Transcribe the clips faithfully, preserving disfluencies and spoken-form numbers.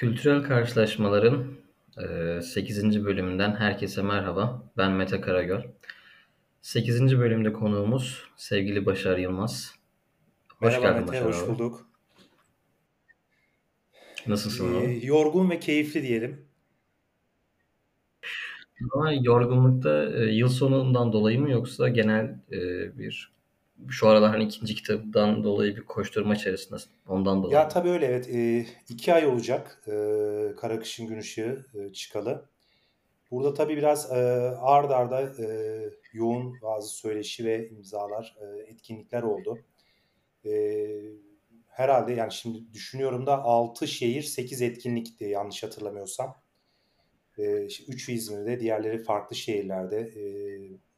Kültürel Karşılaşmaların sekizinci bölümünden herkese merhaba. Ben Mete Karagör. sekizinci bölümde konuğumuz sevgili Başar Yılmaz. Hoş merhaba geldin Mete, Başar hoş abi. Bulduk. Nasılsın? Ee, yorgun ve keyifli diyelim. Ama yorgunlukta yıl sonundan dolayı mı yoksa genel bir... Şu aralar hani ikinci kitaptan dolayı bir koşturma içerisindesin. Ondan dolayı. Ya tabii öyle evet. E, iki ay olacak e, Kara Kışın Gün Işığı e, çıkalı. Burada tabii biraz e, ard arda e, yoğun bazı söyleşi ve imzalar, e, etkinlikler oldu. E, herhalde yani şimdi düşünüyorum da altı şehir sekiz etkinlikti yanlış hatırlamıyorsam. E, işte üçü İzmir'de, diğerleri farklı şehirlerde. E,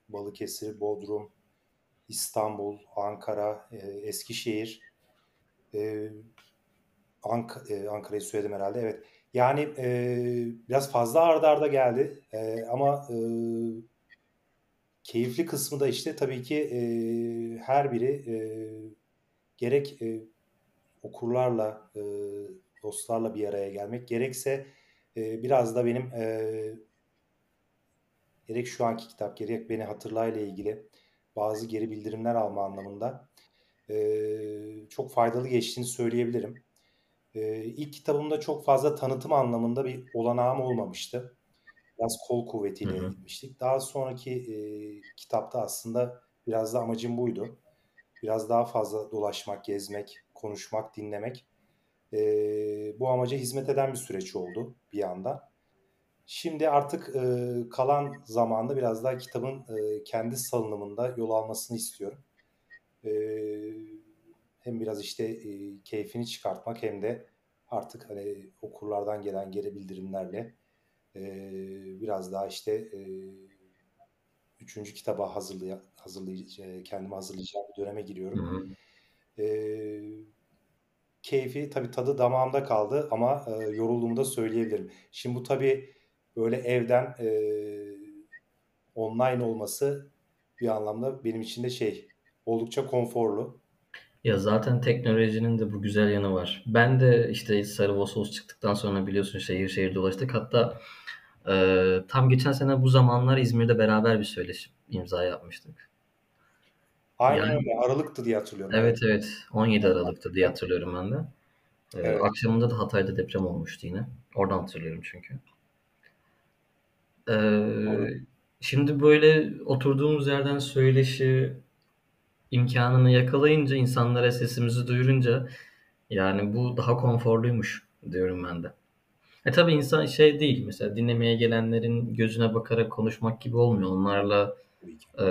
Balıkesir, Bodrum, İstanbul, Ankara, e, Eskişehir, e, Ank- e, Ankara'yı söyledim herhalde. Evet. Yani e, biraz fazla arda arda geldi e, ama e, keyifli kısmı da işte tabii ki e, her biri e, gerek e, okurlarla, e, dostlarla bir araya gelmek, gerekse e, biraz da benim e, gerek şu anki kitap, gerek Beni Hatırlayla ilgili bazı geri bildirimler alma anlamında e, çok faydalı geçtiğini söyleyebilirim. E, ilk kitabımda çok fazla tanıtım anlamında bir olanağım olmamıştı. Biraz kol kuvvetiyle hı hı. gitmiştik. Daha sonraki e, kitapta aslında biraz da amacım buydu. Biraz daha fazla dolaşmak, gezmek, konuşmak, dinlemek. E, bu amaca hizmet eden bir süreç oldu bir yandan. Şimdi artık e, kalan zamanda biraz daha kitabın e, kendi salınımında yol almasını istiyorum. E, hem biraz işte e, keyfini çıkartmak hem de artık hani okurlardan gelen geri bildirimlerle e, biraz daha işte e, üçüncü kitaba hazırlay- hazırlay- kendimi hazırlayacağım bir döneme giriyorum. E, keyfi tabii tadı damağımda kaldı ama e, yorulduğumu da söyleyebilirim. Şimdi bu tabii böyle evden e, online olması bir anlamda benim için de şey oldukça konforlu. Ya zaten teknolojinin de bu güzel yanı var. Ben de işte Sarı Vosos çıktıktan sonra biliyorsun şehir şehir dolaştık. Hatta e, tam geçen sene bu zamanlar İzmir'de beraber bir söyleşi imza yapmıştık. Aynen yani, öyle. Aralık'tı diye hatırlıyorum. Evet evet. on yedi Aralık'tı diye hatırlıyorum ben de. E, evet. Akşamında da Hatay'da deprem olmuştu yine. Oradan hatırlıyorum çünkü. Ee, şimdi böyle oturduğumuz yerden söyleşi imkanını yakalayınca, insanlara sesimizi duyurunca yani bu daha konforluymuş diyorum ben de. E tabii insan şey değil mesela dinlemeye gelenlerin gözüne bakarak konuşmak gibi olmuyor. Onlarla e,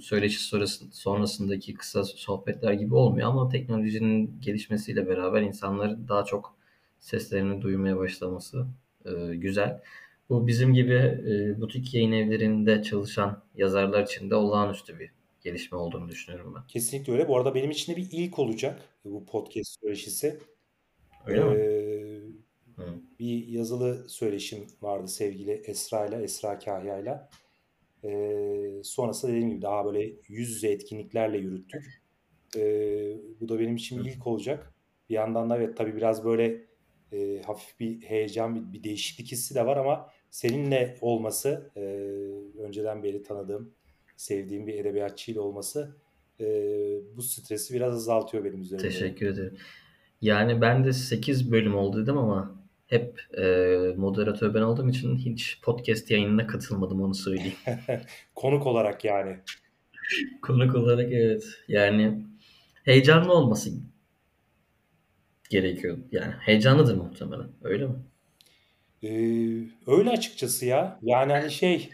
söyleşi sonrası, sonrasındaki kısa sohbetler gibi olmuyor ama teknolojinin gelişmesiyle beraber insanların daha çok seslerini duymaya başlaması e, güzel. Bu bizim gibi e, butik yayın evlerinde çalışan yazarlar için de olağanüstü bir gelişme olduğunu düşünüyorum ben. Kesinlikle öyle. Bu arada benim için de bir ilk olacak bu podcast söyleşisi. Öyle ee, mi? Hı. Bir yazılı söyleşim vardı sevgili Esra ile, Esra Kahya ile. Ee, sonrasında dediğim gibi daha böyle yüz yüze etkinliklerle yürüttük. Ee, bu da benim için bir ilk olacak. Bir yandan da evet tabii biraz böyle e, hafif bir heyecan, bir, bir değişiklik hissi de var ama seninle olması, e, önceden beri tanıdığım, sevdiğim bir edebiyatçıyla olması e, bu stresi biraz azaltıyor benim üzerimde. Teşekkür ederim. Yani ben de sekiz bölüm oldu dedim ama hep e, moderatör ben olduğum için hiç podcast yayınına katılmadım onu söyleyeyim. Konuk olarak yani. Konuk olarak evet. Yani heyecanlı olması gerekiyor. Yani heyecanlıdır muhtemelen. Öyle mi? Ee, öyle açıkçası ya. Yani hani şey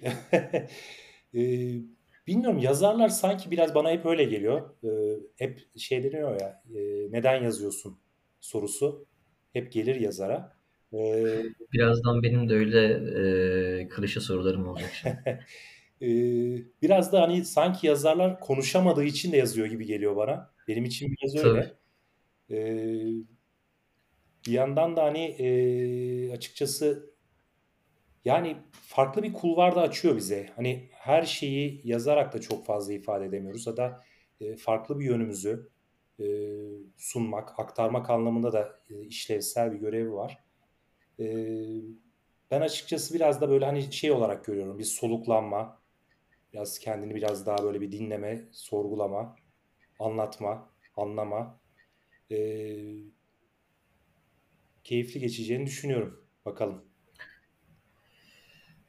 e, bilmiyorum yazarlar sanki biraz bana hep öyle geliyor. E, hep şey deniyor ya e, neden yazıyorsun sorusu hep gelir yazara. E, Birazdan benim de öyle e, klişe sorularım olacak. e, biraz da hani sanki yazarlar konuşamadığı için de yazıyor gibi geliyor bana. Benim için biraz tabii. Öyle. E, Bir yandan da hani e, açıkçası yani farklı bir kulvar da açıyor bize. Hani her şeyi yazarak da çok fazla ifade edemiyoruz. Ya da e, farklı bir yönümüzü e, sunmak, aktarmak anlamında da e, işlevsel bir görevi var. E, ben açıkçası biraz da böyle hani şey olarak görüyorum. Bir soluklanma, biraz kendini biraz daha böyle bir dinleme, sorgulama, anlatma, anlama. E, keyifli geçeceğini düşünüyorum. Bakalım.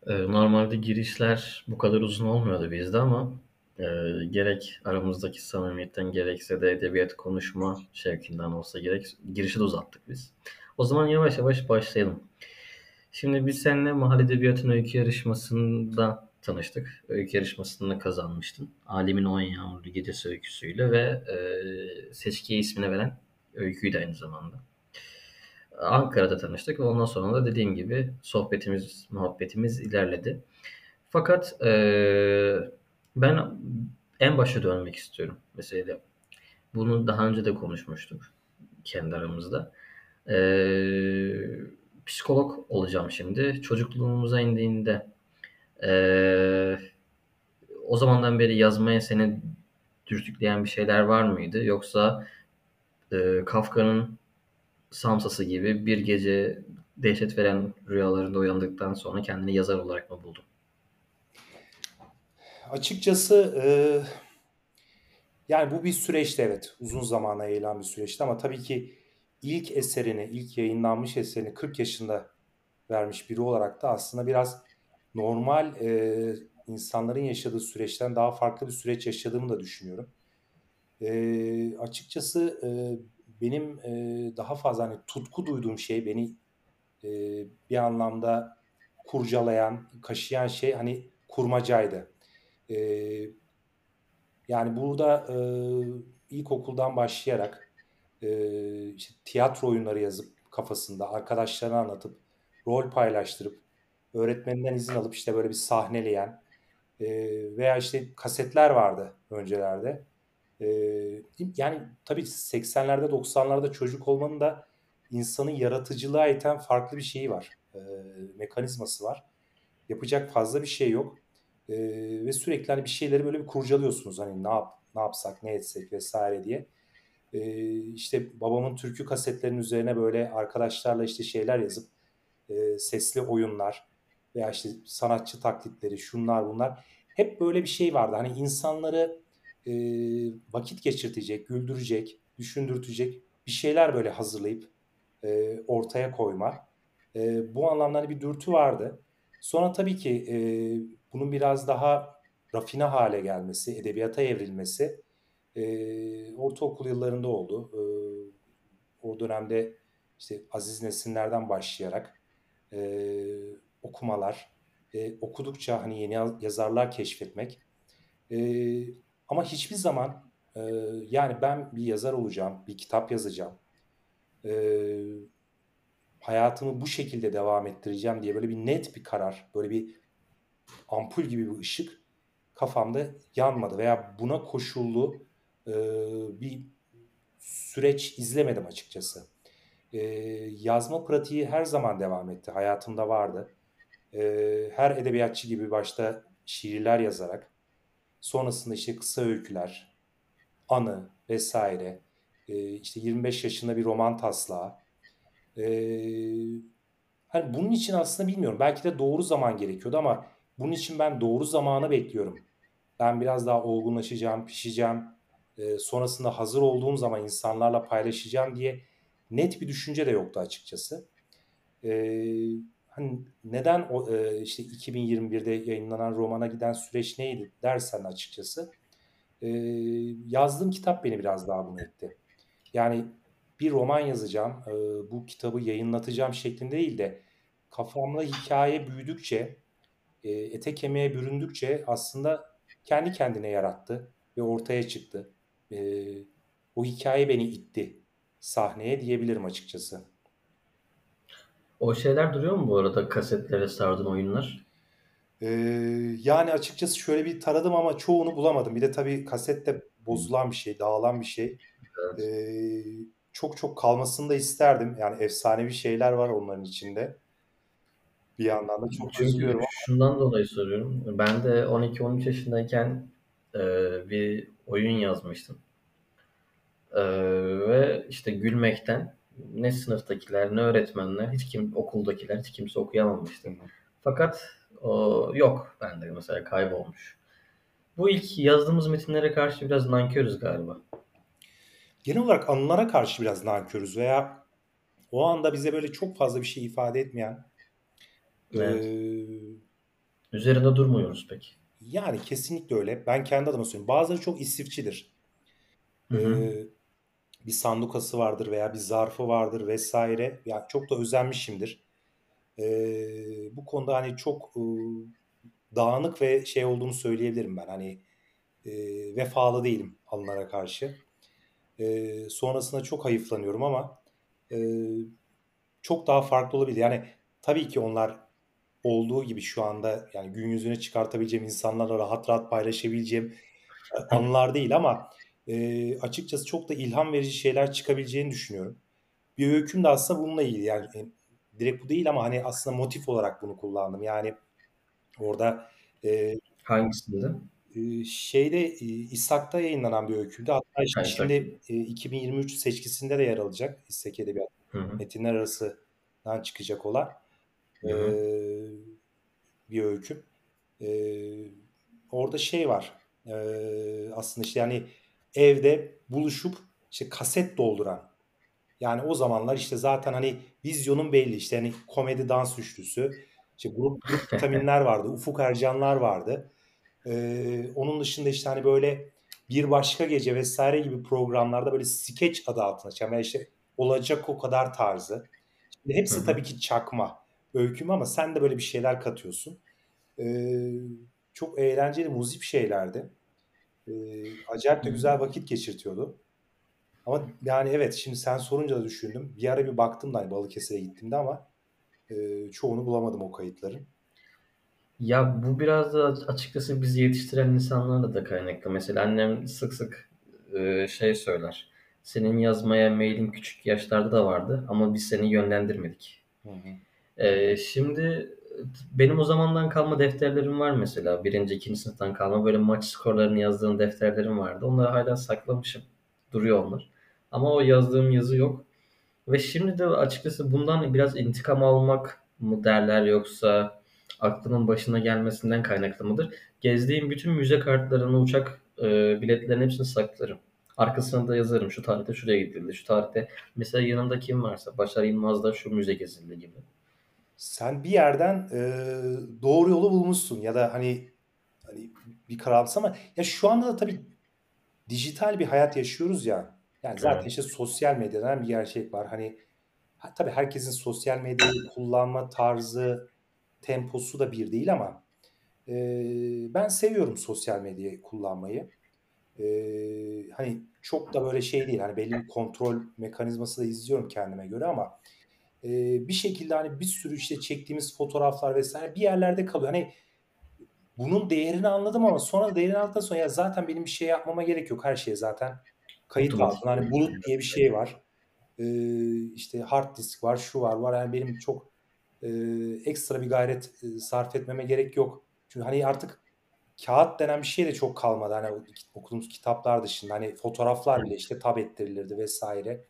Normalde girişler bu kadar uzun olmuyordu bizde ama e, gerek aramızdaki samimiyetten gerekse de edebiyat konuşma şevkinden olsa gerek girişi de uzattık biz. O zaman yavaş yavaş başlayalım. Şimdi biz seninle Mahalli Edebiyat'ın öykü yarışmasında tanıştık. Öykü yarışmasını kazanmıştın. Alemin O'yağın Yavru Gidesi öyküsüyle ve e, Seçki'ye ismini veren öyküydü aynı zamanda. Ankara'da tanıştık ve ondan sonra da dediğim gibi sohbetimiz, muhabbetimiz ilerledi. Fakat e, ben en başa dönmek istiyorum. Mesela bunu daha önce de konuşmuştuk kendi aramızda. E, psikolog olacağım şimdi. Çocukluğumuza indiğinde e, o zamandan beri yazmaya seni dürtükleyen bir şeyler var mıydı? Yoksa e, Kafka'nın Samsa'sı gibi bir gece dehşet veren rüyalarında uyandıktan sonra kendini yazar olarak mı buldun? Açıkçası e, yani bu bir süreçti, evet. Uzun zamana yayılan bir süreçti ama tabii ki ilk eserini, ilk yayınlanmış eserini kırk yaşında vermiş biri olarak da aslında biraz normal e, insanların yaşadığı süreçten daha farklı bir süreç yaşadığımı da düşünüyorum. E, açıkçası e, benim e, daha fazla hani tutku duyduğum şey, beni e, bir anlamda kurcalayan, kaşıyan şey hani kurmacaydı. E, yani burada e, ilkokuldan başlayarak e, işte tiyatro oyunları yazıp kafasında arkadaşlarına anlatıp, rol paylaştırıp, öğretmeninden izin alıp işte böyle bir sahneleyen e, veya işte kasetler vardı öncelerde. Ee, yani tabii seksenlerde doksanlarda çocuk olmanın da insanın yaratıcılığa iten farklı bir şeyi var, ee, mekanizması var. Yapacak fazla bir şey yok ee, ve sürekli hani bir şeyleri böyle bir kurcalıyorsunuz, hani ne yap, ne yapsak, ne etsek vesaire diye. Ee, işte babamın türkü kasetlerinin üzerine böyle arkadaşlarla işte şeyler yazıp e, sesli oyunlar veya işte sanatçı taklitleri, şunlar bunlar, hep böyle bir şey vardı. Hani insanları vakit geçirtecek, güldürecek, düşündürtecek bir şeyler böyle hazırlayıp e, ortaya koyma. E, bu anlamda bir dürtü vardı. Sonra tabii ki e, bunun biraz daha rafine hale gelmesi, edebiyata evrilmesi e, ortaokul yıllarında oldu. E, o dönemde işte Aziz Nesinler'den başlayarak e, okumalar, e, okudukça hani yeni yazarlar keşfetmek. Evet. Ama hiçbir zaman e, yani ben bir yazar olacağım, bir kitap yazacağım, e, hayatımı bu şekilde devam ettireceğim diye böyle bir net bir karar, böyle bir ampul gibi bir ışık kafamda yanmadı veya buna koşullu e, bir süreç izlemedim açıkçası. E, yazma pratiği her zaman devam etti, hayatımda vardı. E, her edebiyatçı gibi başta şiirler yazarak, sonrasında işte kısa öyküler, anı vesaire, e, işte yirmi beş yaşında bir roman taslağı. E, hani bunun için aslında bilmiyorum, belki de doğru zaman gerekiyordu ama bunun için ben doğru zamanı bekliyorum. Ben biraz daha olgunlaşacağım, pişeceğim, e, sonrasında hazır olduğum zaman insanlarla paylaşacağım diye net bir düşünce de yoktu açıkçası. E, Hani neden o, işte iki bin yirmi birde yayınlanan romana giden süreç neydi dersen açıkçası yazdığım kitap beni biraz daha bunu etti. Yani bir roman yazacağım, bu kitabı yayınlatacağım şeklinde değil de kafamla hikaye büyüdükçe, ete kemiğe büründükçe aslında kendi kendine yarattı ve ortaya çıktı. O hikaye beni itti sahneye diyebilirim açıkçası. O şeyler duruyor mu bu arada, kasetlere sardığın oyunlar? Ee, yani açıkçası şöyle bir taradım ama çoğunu bulamadım. Bir de tabii kaset de bozulan bir şey, dağılan bir şey. Evet. Ee, çok çok kalmasını da isterdim. Yani efsanevi şeyler var onların içinde. Bir yandan da çok üzülüyorum. Şundan dolayı soruyorum. Ben de on iki on üç yaşındayken e, bir oyun yazmıştım. E, ve işte gülmekten ne sınıftakiler, ne öğretmenler, hiç kim okuldakiler, hiç kimse okuyamamıştı. Fakat o, yok bende mesela kaybolmuş. Bu ilk yazdığımız metinlere karşı biraz nankörüz galiba. Genel olarak anılara karşı biraz nankörüz veya o anda bize böyle çok fazla bir şey ifade etmeyen. Evet. Ee, Üzerinde durmuyoruz peki. Yani kesinlikle öyle. Ben kendi adıma söyleyeyim. Bazıları çok istifçidir. Ee, bir sandukası vardır veya bir zarfı vardır vesaire. Yani çok da özenmişimdir. Ee, bu konuda hani çok ıı, dağınık ve şey olduğunu söyleyebilirim ben. Hani e, vefalı değilim anılara karşı. E, sonrasında çok hayıflanıyorum ama e, çok daha farklı olabilir. Yani tabii ki onlar olduğu gibi şu anda yani gün yüzüne çıkartabileceğim, insanlarla rahat rahat paylaşabileceğim anılar değil ama e, açıkçası çok da ilham verici şeyler çıkabileceğini düşünüyorum. Bir öyküm de aslında bununla ilgili. Yani e, direkt bu değil ama hani aslında motif olarak bunu kullandım. Yani orada e, hangisinde? E, şeyde e, İshak'ta yayınlanan bir öyküydü. Hatta işte şimdi e, iki bin yirmi üç seçkisinde de yer alacak. İshak Edebiyat. Metinler arasından çıkacak olan e, bir öyküm. E, orada şey var. E, aslında işte yani evde buluşup işte kaset dolduran. Yani o zamanlar işte zaten hani vizyonun belli. İşte hani komedi dans üçlüsü. İşte grup vitaminler vardı. Ufuk Ercanlar vardı. Ee, onun dışında işte hani böyle Bir Başka Gece vesaire gibi programlarda böyle skeç adı altına çıkan yani işte Olacak O Kadar tarzı. Şimdi hepsi Hı-hı. tabii ki çakma öyküm ama sen de böyle bir şeyler katıyorsun. Ee, çok eğlenceli, muzip şeylerdi. Ee, acayip de güzel vakit geçirtiyordu. Ama yani evet şimdi sen sorunca da düşündüm. Bir ara bir baktım da hani Balıkesir'e gittiğimde ama Ee, çoğunu bulamadım o kayıtların. Ya bu biraz da açıkçası bizi yetiştiren insanlarla da kaynaklı. Mesela annem sık sık e, şey söyler. Senin yazmaya meylin küçük yaşlarda da vardı ama biz seni yönlendirmedik. Hı hı. E, şimdi benim o zamandan kalma defterlerim var mesela. Birinci, ikinci sınıftan kalma böyle maç skorlarını yazdığım defterlerim vardı. Onları hala saklamışım. Duruyor onlar. Ama o yazdığım yazı yok. Ve şimdi de açıkçası bundan biraz intikam almak mı derler yoksa aklının başına gelmesinden kaynaklı mıdır? Gezdiğim bütün müze kartlarını, uçak e, biletlerini hepsini saklarım. Arkasına da yazarım. Şu tarihte şuraya gidildi, şu tarihte. Mesela yanımda kim varsa, Başar Yılmaz'da şu müze gezildi gibi. Sen bir yerden e, doğru yolu bulmuşsun ya da hani, hani bir karamsama. Ya şu anda da tabii dijital bir hayat yaşıyoruz ya. Yani zaten evet. işte sosyal medyadan bir gerçek var. Hani tabii herkesin sosyal medyayı kullanma tarzı, temposu da bir değil ama e, ben seviyorum sosyal medyayı kullanmayı. E, hani çok da böyle şey değil. Hani belli bir kontrol mekanizması da izliyorum kendime göre ama e, bir şekilde hani bir sürü işte çektiğimiz fotoğraflar vesaire bir yerlerde kalıyor. Hani bunun değerini anladım ama sonra değerini anladıktan sonra ya zaten benim bir şey yapmama gerek yok. Her şey zaten kayıt altında. Hani bulut diye bir şey var. Ee, işte hard disk var, şu var, var. Yani benim çok e, ekstra bir gayret e, sarf etmeme gerek yok. Çünkü hani artık kağıt denen bir şey de çok kalmadı. Hani okuduğumuz kitaplar dışında. Hani fotoğraflar bile işte tab ettirilirdi vesaire.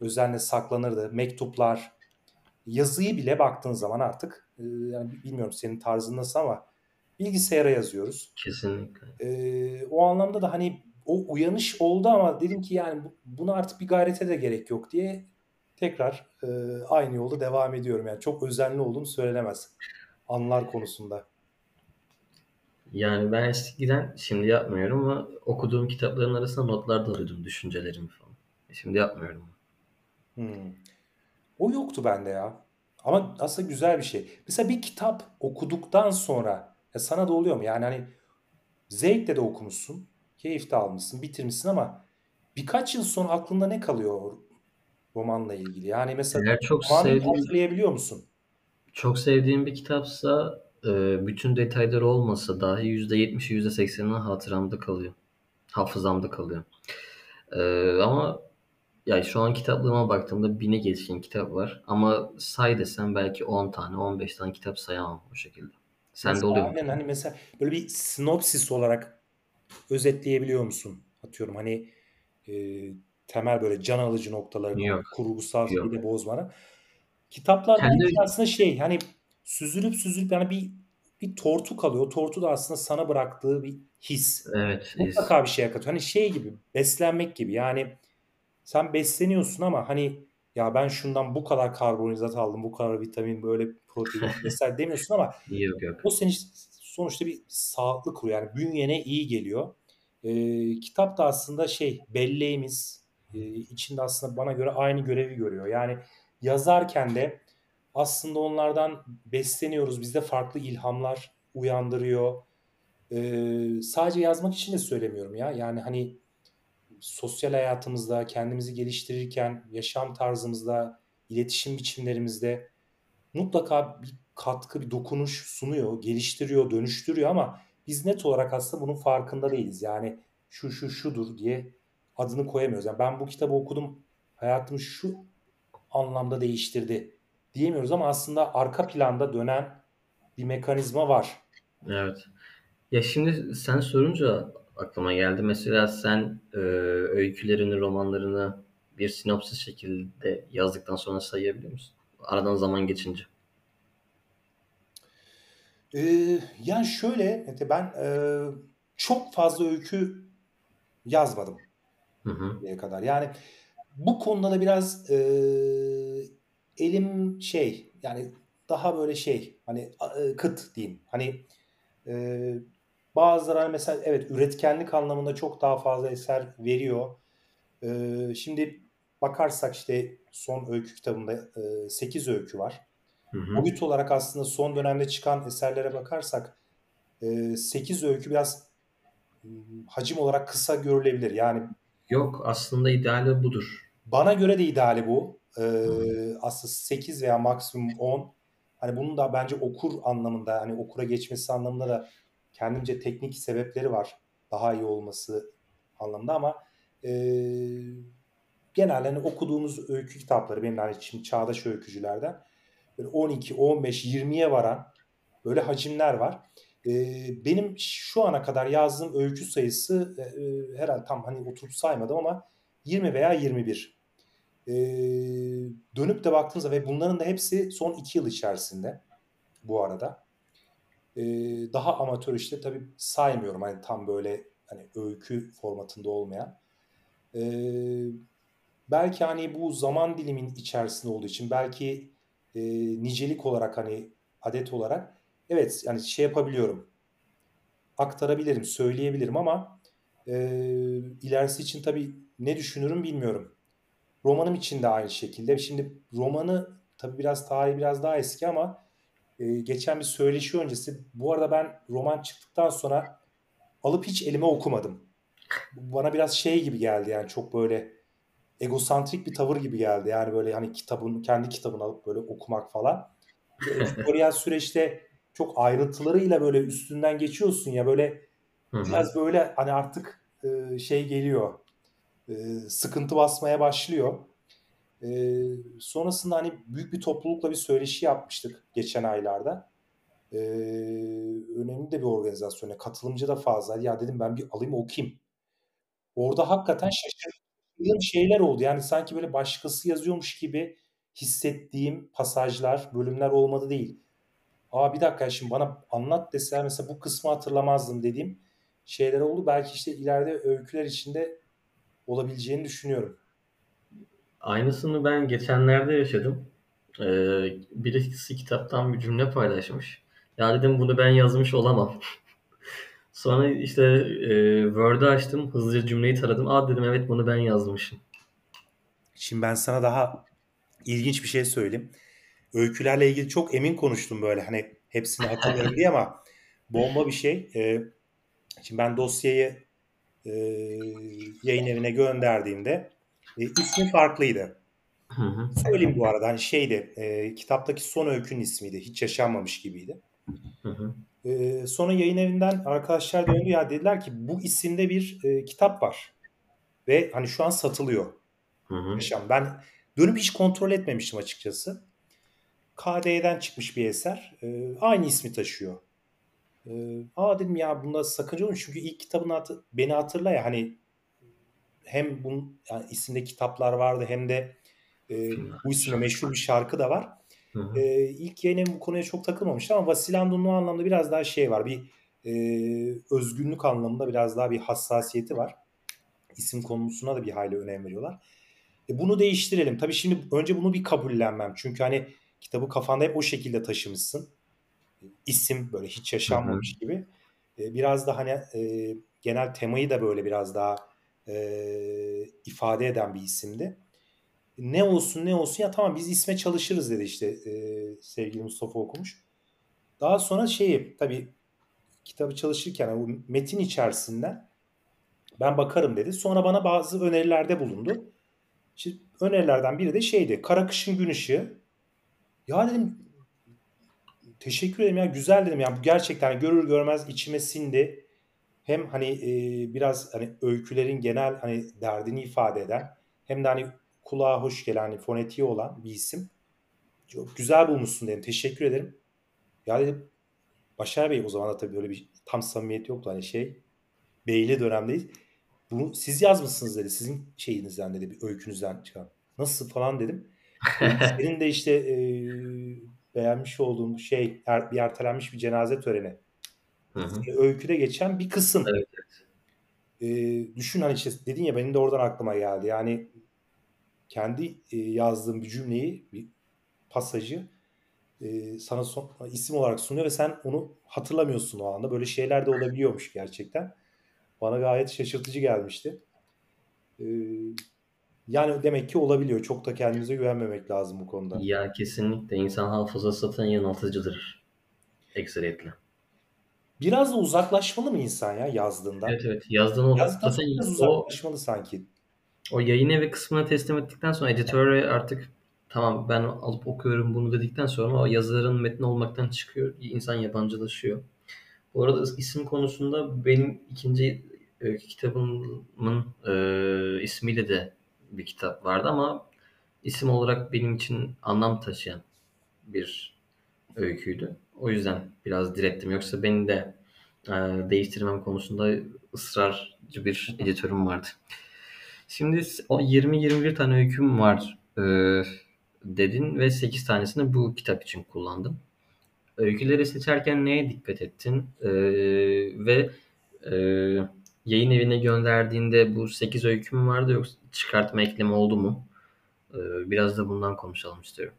Özenle saklanırdı. Mektuplar. Yazıyı bile baktığın zaman artık e, yani bilmiyorum senin tarzın nasıl ama bilgisayara yazıyoruz. Kesinlikle. E, o anlamda da hani o uyanış oldu ama dedim ki yani buna artık bir gayrete de gerek yok diye tekrar e, aynı yolda devam ediyorum. Yani çok özenli olduğum söylenemez anılar konusunda. Yani ben eskiden şimdi yapmıyorum ama okuduğum kitapların arasında notlar da alıyordum, düşüncelerimi falan. Şimdi yapmıyorum. Hmm. O yoktu bende ya. Ama aslında güzel bir şey. Mesela bir kitap okuduktan sonra ya sana da oluyor mu? Yani hani zevkle de okumuşsun. Keyif de almışsın, bitirmişsin ama birkaç yıl sonra aklında ne kalıyor romanla ilgili? Yani mesela romanı hatırlayabiliyor musun? Çok sevdiğim bir kitapsa bütün detayları olmasa dahi yüzde yetmişi yüzde seksenini hatıramda kalıyor. Hafızamda kalıyor. Ama yani şu an kitaplığıma baktığımda bine geçkin kitap var. Ama say desem belki on tane on beş tane kitap sayamam o şekilde. Sen mesela, de oluyor mu? Hani mesela böyle bir sinopsis olarak özetleyebiliyor musun? Atıyorum hani e, temel böyle can alıcı noktalarını, kurgusal şeyi de bozmadan. Kitaplar kendi... aslında şey hani süzülüp süzülüp yani bir bir tortu kalıyor. O tortu da aslında sana bıraktığı bir his. Evet. Mutlaka his. Bir şeye katıyor. Hani şey gibi, beslenmek gibi. Yani sen besleniyorsun ama hani ya ben şundan bu kadar karbonhidrat aldım, bu kadar vitamin, böyle protein vesaire demiyorsun ama yok, yok. O senin sonuçta bir sağlıklı kuruyor. Yani bünyene iyi geliyor. Ee, kitap da aslında şey, belleğimiz e, içinde aslında bana göre aynı görevi görüyor. Yani yazarken de aslında onlardan besleniyoruz. Bizde farklı ilhamlar uyandırıyor. Ee, sadece yazmak için de söylemiyorum ya. Yani hani sosyal hayatımızda, kendimizi geliştirirken, yaşam tarzımızda, iletişim biçimlerimizde mutlaka bir katkı, bir dokunuş sunuyor, geliştiriyor, dönüştürüyor ama biz net olarak aslında bunun farkında değiliz. Yani şu şu şudur diye adını koyamıyoruz. Yani ben bu kitabı okudum, hayatımı şu anlamda değiştirdi diyemiyoruz ama aslında arka planda dönen bir mekanizma var. Evet. Ya şimdi sen sorunca aklıma geldi. Mesela sen e, öykülerini, romanlarını bir sinopsis şekilde yazdıktan sonra sayabiliyor musun? Aradan zaman geçince. Ee, yani şöyle, ben e, çok fazla öykü yazmadım. Hı hı. Diye kadar. Yani bu konuda da biraz e, elim şey, yani daha böyle şey, hani e, kıt diyeyim. Hani e, bazıları mesela evet üretkenlik anlamında çok daha fazla eser veriyor. E, şimdi bakarsak işte son öykü kitabımda e, sekiz öykü var. Boyut olarak aslında son dönemde çıkan eserlere bakarsak e, sekiz öykü biraz e, hacim olarak kısa görülebilir. Yani yok, aslında ideali budur. Bana göre de ideali bu. E, aslında sekiz veya maksimum on. Hani bunun da bence okur anlamında, hani okura geçmesi anlamında da kendimce teknik sebepleri var. Daha iyi olması anlamında ama e, genelde hani okuduğumuz öykü kitapları benim hani şimdi çağdaş öykücülerden böyle on iki, on beş, yirmiye varan böyle hacimler var. Ee, benim şu ana kadar yazdığım öykü sayısı e, herhalde tam hani oturup saymadım ama yirmi veya yirmi bir. Ee, dönüp de baktığımızda ve bunların da hepsi son iki yıl içerisinde bu arada. Ee, daha amatör işte tabii saymıyorum hani tam böyle hani öykü formatında olmayan. Ee, belki hani bu zaman dilimin içerisinde olduğu için belki E, nicelik olarak hani adet olarak evet yani şey yapabiliyorum, aktarabilirim, söyleyebilirim ama e, ilerisi için tabii ne düşünürüm bilmiyorum. Romanım için de aynı şekilde. Şimdi romanı tabii biraz tarihi biraz daha eski ama e, geçen bir söyleşi öncesi, bu arada ben roman çıktıktan sonra alıp hiç elime okumadım. Bana biraz şey gibi geldi yani, çok böyle egosantrik bir tavır gibi geldi. Yani böyle hani kitabın, kendi kitabını alıp böyle okumak falan. Editoryal süreçte çok ayrıntılarıyla böyle üstünden geçiyorsun ya böyle biraz böyle hani artık e, şey geliyor. E, sıkıntı basmaya başlıyor. E, sonrasında hani büyük bir toplulukla bir söyleşi yapmıştık geçen aylarda. E, önemli de bir organizasyona. Katılımcı da fazla. Ya dedim ben bir alayım okuyayım. Orada hakikaten şaşırdım. Şeyler oldu yani, sanki böyle başkası yazıyormuş gibi hissettiğim pasajlar, bölümler olmadı değil. Aa bir dakika şimdi bana anlat deseler mesela bu kısmı hatırlamazdım dediğim şeyler oldu. Belki işte ileride öyküler içinde olabileceğini düşünüyorum. Aynısını ben geçenlerde yaşadım. Ee, birisi kitaptan bir cümle paylaşmış. Ya dedim bunu ben yazmış olamam. Sonra işte e, Word'u açtım, hızlıca cümleyi taradım. Aa dedim evet bunu ben yazmışım. Şimdi ben sana daha ilginç bir şey söyleyeyim. Öykülerle ilgili çok emin konuştum böyle hani hepsini hatırlarım diye ama bomba bir şey. E, şimdi ben dosyayı e, yayın evine gönderdiğimde e, ismi farklıydı. Hı hı. Söyleyeyim bu arada hani şeydi, e, kitaptaki son öykünün ismiydi. Hiç Yaşanmamış Gibiydi. Hı hı. Ee, sonra yayın evinden arkadaşlar döndü ya, dediler ki bu isimde bir e, kitap var ve hani şu an satılıyor. Hı hı. Ben dönüp hiç kontrol etmemiştim açıkçası. K D'den çıkmış bir eser. Ee, aynı ismi taşıyor. Ee, Aa dedim ya bunda sakınca olmuyor çünkü ilk kitabını hatır- beni hatırla ya hani hem bunun yani isimde kitaplar vardı hem de e, bu isimle meşhur bir şarkı da var. E, ilk yayın bu konuya çok takılmamıştı ama Vasilandun'un o anlamda biraz daha şey var. Bir e, özgünlük anlamında biraz daha bir hassasiyeti var. İsim konusuna da bir hayli önem veriyorlar. E, bunu değiştirelim. Tabii şimdi önce bunu bir kabullenmem. Çünkü hani kitabı kafanda hep o şekilde taşımışsın. İsim böyle hiç yaşanmamış Hı-hı. gibi. E, biraz da hani e, genel temayı da böyle biraz daha e, ifade eden bir isimdi. Ne olsun ne olsun ya tamam biz isme çalışırız dedi işte e, sevgili Mustafa Okumuş. Daha sonra şeyi tabii kitabı çalışırken yani bu metin içerisinden ben bakarım dedi. Sonra bana bazı önerilerde bulundu. Şimdi önerilerden biri de şeydi. Kara Kışın Gün Işığı. Ya dedim teşekkür ederim ya güzel dedim. Yani bu gerçekten görür görmez içime sindi. Hem hani e, biraz hani öykülerin genel hani derdini ifade eden hem de hani kulağa hoş gelen hani fonetiği olan bir isim. Çok güzel bulmuşsun dedim. Teşekkür ederim. Ya dedim Başar Bey o zaman da tabii böyle bir tam samimiyet yoktu hani şey. Beyli dönemdeyiz. Bunu siz yazmışsınız dedi. Sizin şeyinizden dedi. Bir öykünüzden çıkan. Nasıl falan dedim. Senin de işte e, beğenmiş olduğum şey er, bir ertelenmiş bir cenaze töreni. Hı hı. Öyküde geçen bir kısım. Evet. E, düşün hani işte dedin ya benim de oradan aklıma geldi. Yani kendi e, yazdığım bir cümleyi bir pasajı e, sana son, isim olarak sunuyor ve sen onu hatırlamıyorsun o anda. Böyle şeyler de olabiliyormuş gerçekten. Bana gayet şaşırtıcı gelmişti. Ee, yani demek ki olabiliyor. Çok da kendimize güvenmemek lazım bu konuda. Ya kesinlikle. İnsan hafızası zaten yanıltıcıdır. Ekseriyetle. Biraz da uzaklaşmalı mı insan ya yazdığında? Evet evet. Yazdığında zaten biraz uzaklaşmalı o, sanki. O yayın evi kısmına teslim ettikten sonra editöre artık tamam ben alıp okuyorum bunu dedikten sonra o yazarın metni olmaktan çıkıyor. İnsan yabancılaşıyor. Bu arada isim konusunda benim ikinci öykü kitabımın e, ismiyle de bir kitap vardı ama isim olarak benim için anlam taşıyan bir öyküydü. O yüzden biraz direttim. Yoksa beni de e, değiştirmem konusunda ısrarcı bir editörüm vardı. Şimdi yirmi yirmi bir tane öyküm var e, dedin ve sekiz tanesini bu kitap için kullandım. Öyküleri seçerken neye dikkat ettin ee, ve e, yayın evine gönderdiğinde bu sekiz öykü mü vardı yoksa çıkartma ekleme oldu mu? Ee, biraz da bundan konuşalım istiyorum.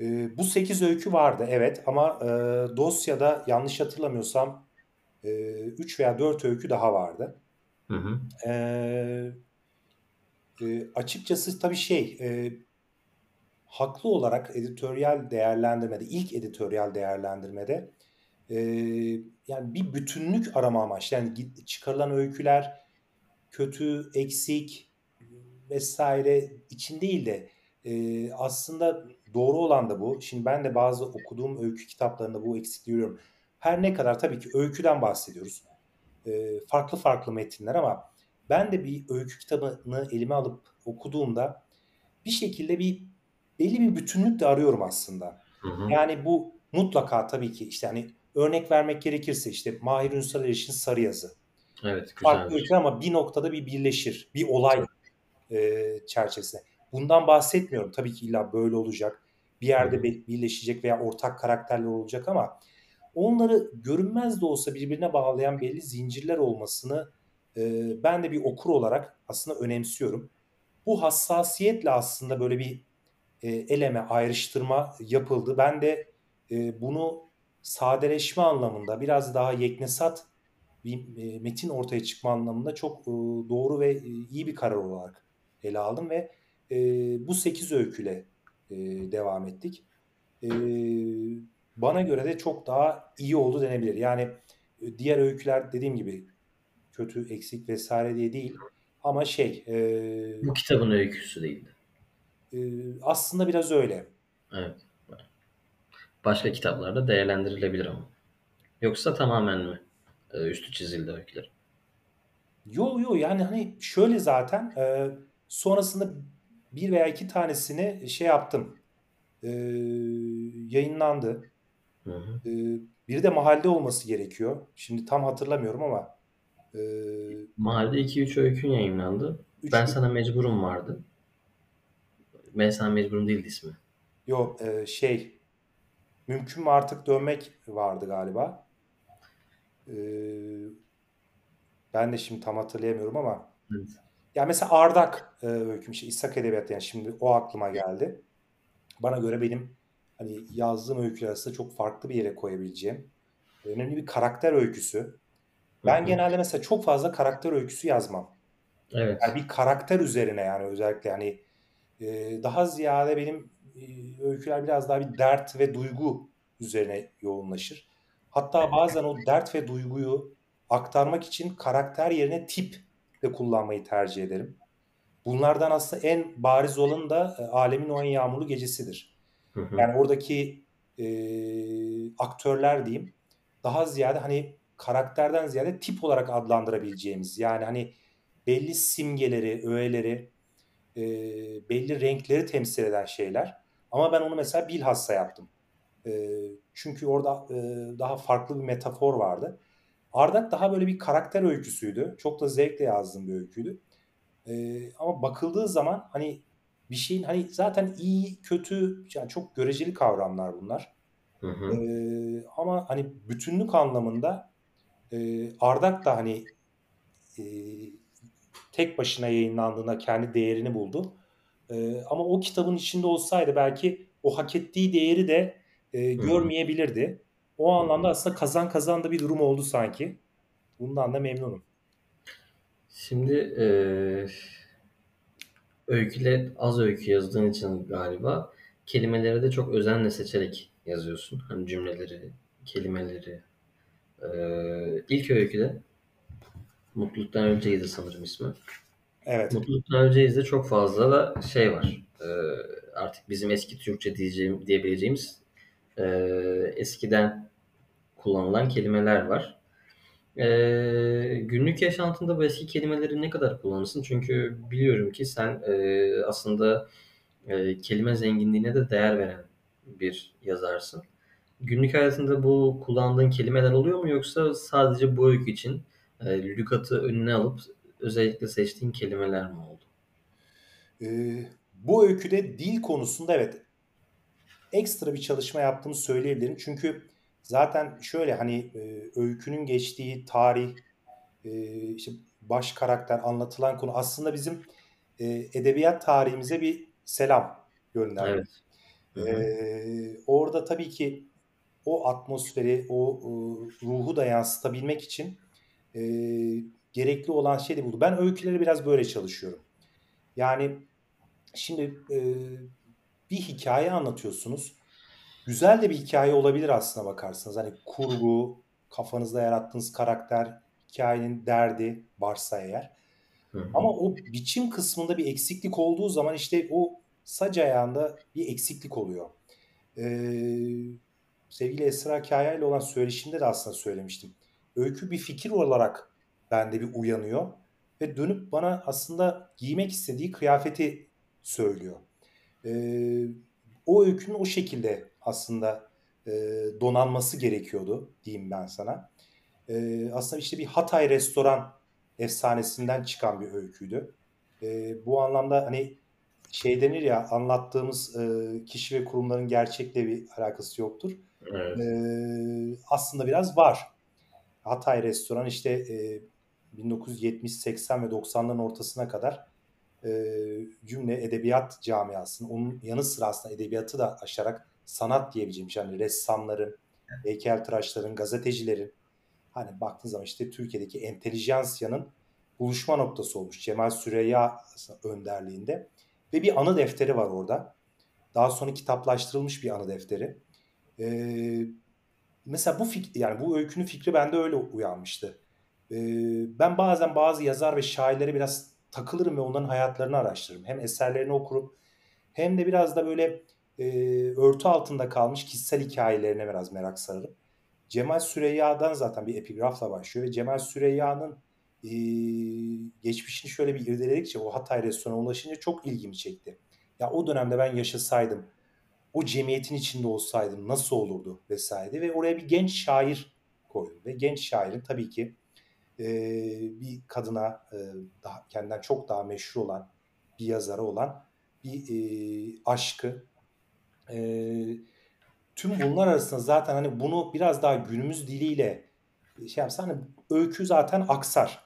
E, bu sekiz öykü vardı evet ama e, dosyada yanlış hatırlamıyorsam e, üç veya dört öykü daha vardı. Hı hı. E, e, açıkçası tabii şey... E, haklı olarak editoryal değerlendirmede, ilk editoryal değerlendirmede e, yani bir bütünlük arama amaçlı. Yani çıkarılan öyküler kötü, eksik vesaire için değil de e, aslında doğru olan da bu. Şimdi ben de bazı okuduğum öykü kitaplarında bu eksikliği görüyorum. Her ne kadar tabii ki öyküden bahsediyoruz. E, farklı farklı metinler ama ben de bir öykü kitabını elime alıp okuduğumda bir şekilde bir belli bir bütünlük de arıyorum aslında. Hı hı. Yani bu mutlaka tabii ki işte hani örnek vermek gerekirse işte Mahir Ünsal Eriş'in Sarı Yazı. Evet, güzel. Farklı öykü ama bir noktada bir birleşir. Bir olay e, çerçevesinde. Bundan bahsetmiyorum. Tabii ki illa böyle olacak. Bir yerde hı. birleşecek veya ortak karakterler olacak ama onları görünmez de olsa birbirine bağlayan belli zincirler olmasını e, ben de bir okur olarak aslında önemsiyorum. Bu hassasiyetle aslında böyle bir eleme, ayrıştırma yapıldı. Ben de e, bunu sadeleşme anlamında biraz daha yeknesat bir e, metin ortaya çıkma anlamında çok e, doğru ve e, iyi bir karar olarak ele aldım ve e, bu sekiz öyküyle e, devam ettik. E, bana göre de çok daha iyi oldu denebilir. Yani e, diğer öyküler dediğim gibi kötü, eksik vesaire diye değil ama şey... E, bu kitabın öyküsü değildi. Aslında biraz öyle. Evet. Başka kitaplarda değerlendirilebilir ama. Yoksa tamamen mi üstü çizildi öyküler? Yo yo yani hani şöyle zaten sonrasında bir veya iki tanesini şey yaptım. Yayınlandı. Hı hı. Biri de mahalde olması gerekiyor. Şimdi tam hatırlamıyorum ama Ee, Mahalde iki üç öykün yayınlandı. Ben mi? Sana Mecburum vardı. Ben Sana Mecburum değildi ismi. Yok e, şey Mümkün Mü Artık Dönmek vardı galiba. Ee, ben de şimdi tam hatırlayamıyorum ama. Evet. Ya mesela Ardak e, öyküm işte İshak Edebiyat, yani şimdi o aklıma geldi. Bana göre benim hani yazdığım öyküler arasında çok farklı bir yere koyabileceğim önemli bir karakter öyküsü. Ben Hı-hı. genelde mesela çok fazla karakter öyküsü yazmam. Evet. Yani bir karakter üzerine, yani özellikle hani e, daha ziyade benim e, öyküler biraz daha bir dert ve duygu üzerine yoğunlaşır. Hatta bazen o dert ve duyguyu aktarmak için karakter yerine tip de kullanmayı tercih ederim. Bunlardan aslında en bariz olan da e, Alemin O'yağın Yağmurlu Gecesi'dir. Hı-hı. Yani oradaki e, aktörler diyeyim daha ziyade hani karakterden ziyade tip olarak adlandırabileceğimiz, yani hani belli simgeleri, öğeleri, e, belli renkleri temsil eden şeyler. Ama ben onu mesela bilhassa yaptım. E, çünkü orada e, daha farklı bir metafor vardı. Ardak daha böyle bir karakter öyküsüydü. Çok da zevkle yazdığım bir öyküydü. E, ama bakıldığı zaman hani bir şeyin hani zaten iyi, kötü, yani çok göreceli kavramlar bunlar. Hı hı. E, ama hani bütünlük anlamında e, Ardak da hani e, tek başına yayınlandığında kendi değerini buldu. E, ama o kitabın içinde olsaydı belki o hak ettiği değeri de e, görmeyebilirdi. O anlamda aslında kazan kazan da bir durum oldu sanki. Bundan da memnunum. Şimdi e, öyküle az öykü yazdığın için galiba kelimeleri de çok özenle seçerek yazıyorsun. Hani cümleleri, kelimeleri. E, ilk öyküde Mutluluktan Önceydi sanırım ismi. Evet. Mutluluktan Önceydi de çok fazla da şey var. E, artık bizim eski Türkçe diyeceğim, diyebileceğimiz e, eskiden kullanılan kelimeler var. E, günlük yaşantında bu eski kelimeleri ne kadar kullanırsın? Çünkü biliyorum ki sen e, aslında e, kelime zenginliğine de değer veren bir yazarsın. Günlük hayatında bu kullandığın kelimeler oluyor mu, yoksa sadece bu öykü için e, lükatı önüne alıp özellikle seçtiğin kelimeler mi oldu? Ee, bu öyküde dil konusunda evet ekstra bir çalışma yaptığımı söyleyebilirim. Çünkü zaten şöyle hani e, öykünün geçtiği tarih, e, işte baş karakter, anlatılan konu aslında bizim e, edebiyat tarihimize bir selam gönderdi. Evet. Ee, orada tabii ki o atmosferi, o e, ruhu da yansıtabilmek için e, gerekli olan şey de buldu. Ben öyküleri biraz böyle çalışıyorum. Yani şimdi e, bir hikaye anlatıyorsunuz. Güzel de bir hikaye olabilir aslına bakarsanız. Hani kurgu, kafanızda yarattığınız karakter, hikayenin derdi varsa eğer. Hı hı. Ama o biçim kısmında bir eksiklik olduğu zaman işte o sac ayağında bir eksiklik oluyor. Ee, sevgili Esra Kahya ile olan söyleşimde de aslında söylemiştim. Öykü bir fikir olarak bende bir uyanıyor ve dönüp bana aslında giymek istediği kıyafeti söylüyor. Ee, o öykünün o şekilde aslında e, donanması gerekiyordu diyeyim ben sana. Ee, aslında işte bir Hatay Restoran efsanesinden çıkan bir öyküydü. Ee, bu anlamda hani şey denir ya, anlattığımız e, kişi ve kurumların gerçekle bir alakası yoktur. Evet. E, aslında biraz var. Hatay Restoran işte e, bin dokuz yüz yetmiş, seksen ve doksanların ortasına kadar e, cümle edebiyat camiasının, onun yanı sıra aslında edebiyatı da aşarak sanat diyebileceğim. Yani ressamların, heykeltıraşların, gazetecilerin, hani baktığınız zaman işte Türkiye'deki entelijansiyanın buluşma noktası olmuş. Cemal Süreya önderliğinde. Ve bir anı defteri var orada. Daha sonra kitaplaştırılmış bir anı defteri. Ee, mesela bu fikri, yani bu öykünün fikri bende öyle uyanmıştı. Ee, ben bazen bazı yazar ve şairlere biraz takılırım ve onların hayatlarını araştırırım. Hem eserlerini okurum, hem de biraz da böyle e, örtü altında kalmış kişisel hikayelerine biraz merak sararım. Cemal Süreyya'dan zaten bir epigrafla başlıyor ve Cemal Süreyya'nın Ee, geçmişini şöyle bir irdeledikçe, o Hatay Restoran'a ulaşınca çok ilgimi çekti. Ya o dönemde ben yaşasaydım, o cemiyetin içinde olsaydım nasıl olurdu vesaire, ve oraya bir genç şair koydum ve genç şairin tabii ki e, bir kadına e, daha, kendinden çok daha meşhur olan bir yazara olan bir e, aşkı. E, tüm bunlar arasında zaten hani bunu biraz daha günümüz diliyle şey yapsa hani öykü zaten aksar.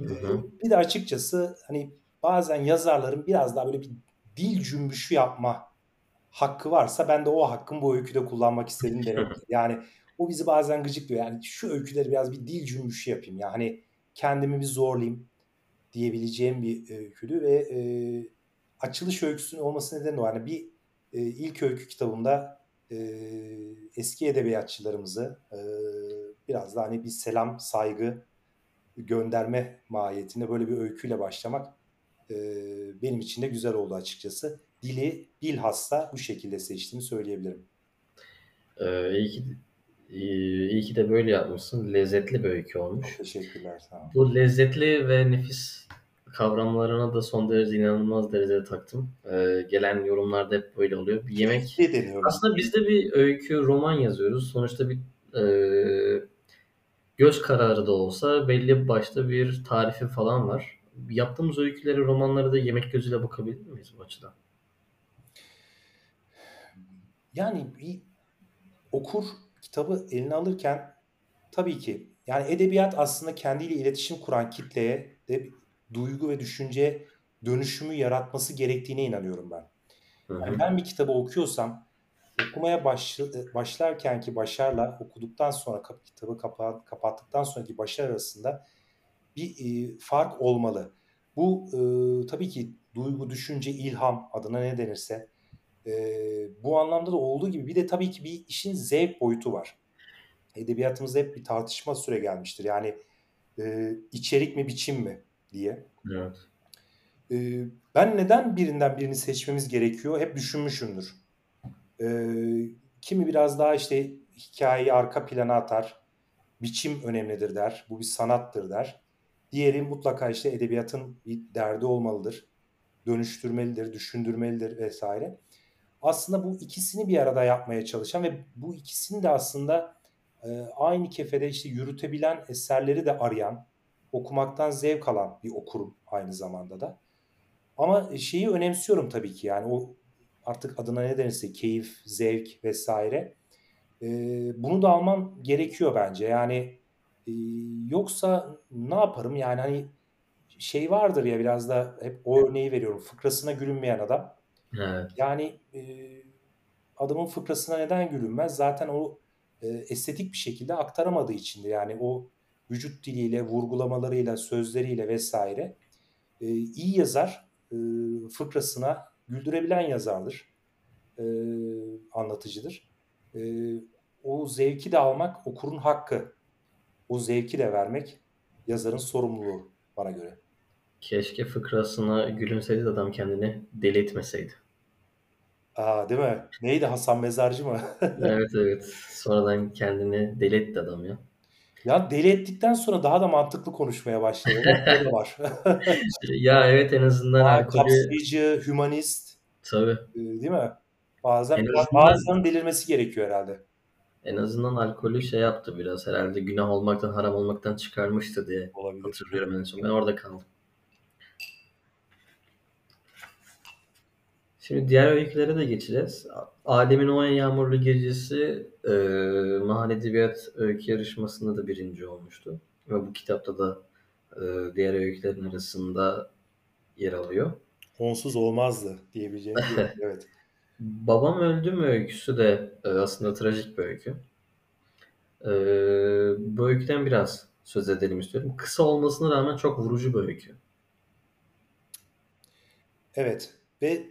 Hı hı. E, bir de açıkçası hani bazen yazarların biraz daha böyle bir dil cümbüşü yapma hakkı varsa ben de o hakkımı bu öyküde kullanmak istedim derim. Yani o bizi bazen gıcıklıyor. Yani şu öyküleri biraz bir dil cümbüşü yapayım. Yani hani kendimi bir zorlayayım diyebileceğim bir öyküdü ve e, açılış öyküsünün olması nedeni o. Yani bir e, ilk öykü kitabımda e, eski edebiyatçılarımızı e, biraz daha hani bir selam, saygı gönderme mahiyetinde böyle bir öyküyle başlamak e, benim için de güzel oldu açıkçası. Dili bilhassa bu şekilde seçtiğimi söyleyebilirim. Ee, iyi ki, iyi, iyi ki de böyle yapmışsın. Lezzetli bir öykü olmuş. Teşekkürler. Sağ olun. Bu lezzetli ve nefis kavramlarına da son derece inanılmaz derecede taktım. Ee, gelen yorumlarda hep böyle oluyor. Bir yemek. Aslında biz de bir öykü, roman yazıyoruz. Sonuçta bir e, göz kararı da olsa belli başta bir tarifi falan var. Yaptığımız öyküleri, romanları da yemek gözüyle bakabilir miyiz bu açıdan? Yani bir okur kitabı eline alırken tabii ki yani edebiyat aslında kendiyle iletişim kuran kitleye de duygu ve düşünce dönüşümü yaratması gerektiğine inanıyorum ben. Yani ben bir kitabı okuyorsam okumaya başlarkenki Başar'la okuduktan sonra kitabı kapa- kapattıktan sonraki Başar arasında bir e, fark olmalı. Bu e, tabii ki duygu, düşünce, ilham adına ne denirse Ee, bu anlamda da olduğu gibi bir de tabii ki bir işin zevk boyutu var. Edebiyatımızda hep bir tartışma süre gelmiştir. Yani e, içerik mi biçim mi diye. Evet. Ee, ben neden birinden birini seçmemiz gerekiyor? Hep düşünmüşümdür. Ee, kimi biraz daha işte hikayeyi arka plana atar. Biçim önemlidir der. Bu bir sanattır der. Diğeri mutlaka işte edebiyatın bir derdi olmalıdır. Dönüştürmelidir, düşündürmelidir vesaire. Aslında bu ikisini bir arada yapmaya çalışan ve bu ikisini de aslında e, aynı kefede işte yürütebilen eserleri de arayan, okumaktan zevk alan bir okurum aynı zamanda da. Ama şeyi önemsiyorum tabii ki yani o artık adına ne denirse keyif, zevk vesaire. E, bunu da almam gerekiyor bence. Yani e, yoksa ne yaparım yani hani şey vardır ya biraz da hep o örneği veriyorum fıkrasına gülünmeyen adam. Evet. Yani e, adamın fıkrasına neden gülünmez? Zaten o e, estetik bir şekilde aktaramadığı içindir. Yani o vücut diliyle, vurgulamalarıyla, sözleriyle vesaire e, iyi yazar e, fıkrasına güldürebilen yazardır, e, anlatıcıdır. E, o zevki de almak okurun hakkı, o zevki de vermek yazarın sorumluluğu bana göre. Keşke fıkrasına gülümseydi adam kendini deli etmeseydi. Aa, değil mi? Neydi Hasan Mezarcı mı? Evet evet. Sonradan kendini deli etti adam ya. Ya deli ettikten sonra daha da mantıklı konuşmaya başladı. Öyle var. Ya evet en azından. Aa, kapsayıcı, hümanist. Tabii. Değil mi? Bazen en azından, bazen delirmesi gerekiyor herhalde. En azından alkolü şey yaptı biraz herhalde günah olmaktan haram olmaktan çıkarmıştı diye olabilir. Hatırlıyorum en son. Ben orada kaldım. Şimdi diğer öykülere de geçeceğiz. Alemin O'yağın Yağmurlu Gecesi e, Mahalli Edebiyat öykü yarışmasında da birinci olmuştu. Ve bu kitapta da e, diğer öykülerin arasında yer alıyor. Onsuz olmazdı diyebileceğim. Evet. Babam Öldü Mü öyküsü de e, aslında trajik bir öykü. E, bu öyküden biraz söz edelim istiyorum. Kısa olmasına rağmen çok vurucu bir öykü. Evet ve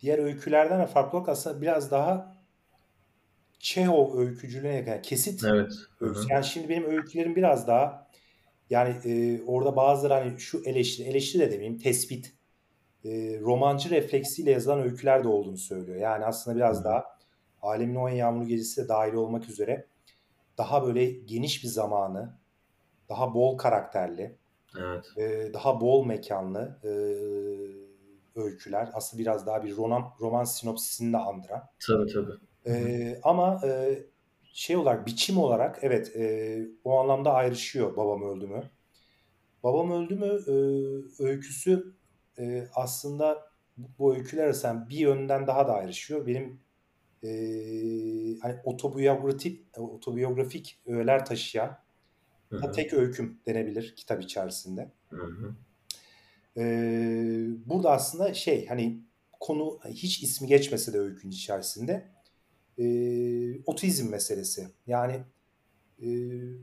diğer öykülerden de farklı olarak aslında biraz daha Çehov öykücülüğüne yani kesit evet. Öyküsü. Yani şimdi benim öykülerim biraz daha yani e, orada bazıları hani şu eleştiri, eleştiri de demeyeyim tespit, e, romancı refleksiyle yazılan öyküler de olduğunu söylüyor. Yani aslında biraz Hı-hı. daha Alemin O'yağın Yağmurlu Gecesi de dahil olmak üzere daha böyle geniş bir zamanı, daha bol karakterli, evet. e, daha bol mekanlı e, öyküler. Aslında biraz daha bir roman, roman sinopsisini de andıran. Tabii tabii. Ee, ama e, şey olarak, biçim olarak evet e, o anlamda ayrışıyor Babam Öldü Mü. Babam Öldü Mü e, öyküsü e, aslında bu öyküler arasında bir yönden daha da ayrışıyor. Benim e, hani otobiyografik, otobiyografik öğeler taşıyan da tek öyküm denebilir kitap içerisinde. Hı hı. E, burada aslında şey hani konu hiç ismi geçmese de öykün içerisinde e, otizm meselesi. Yani e,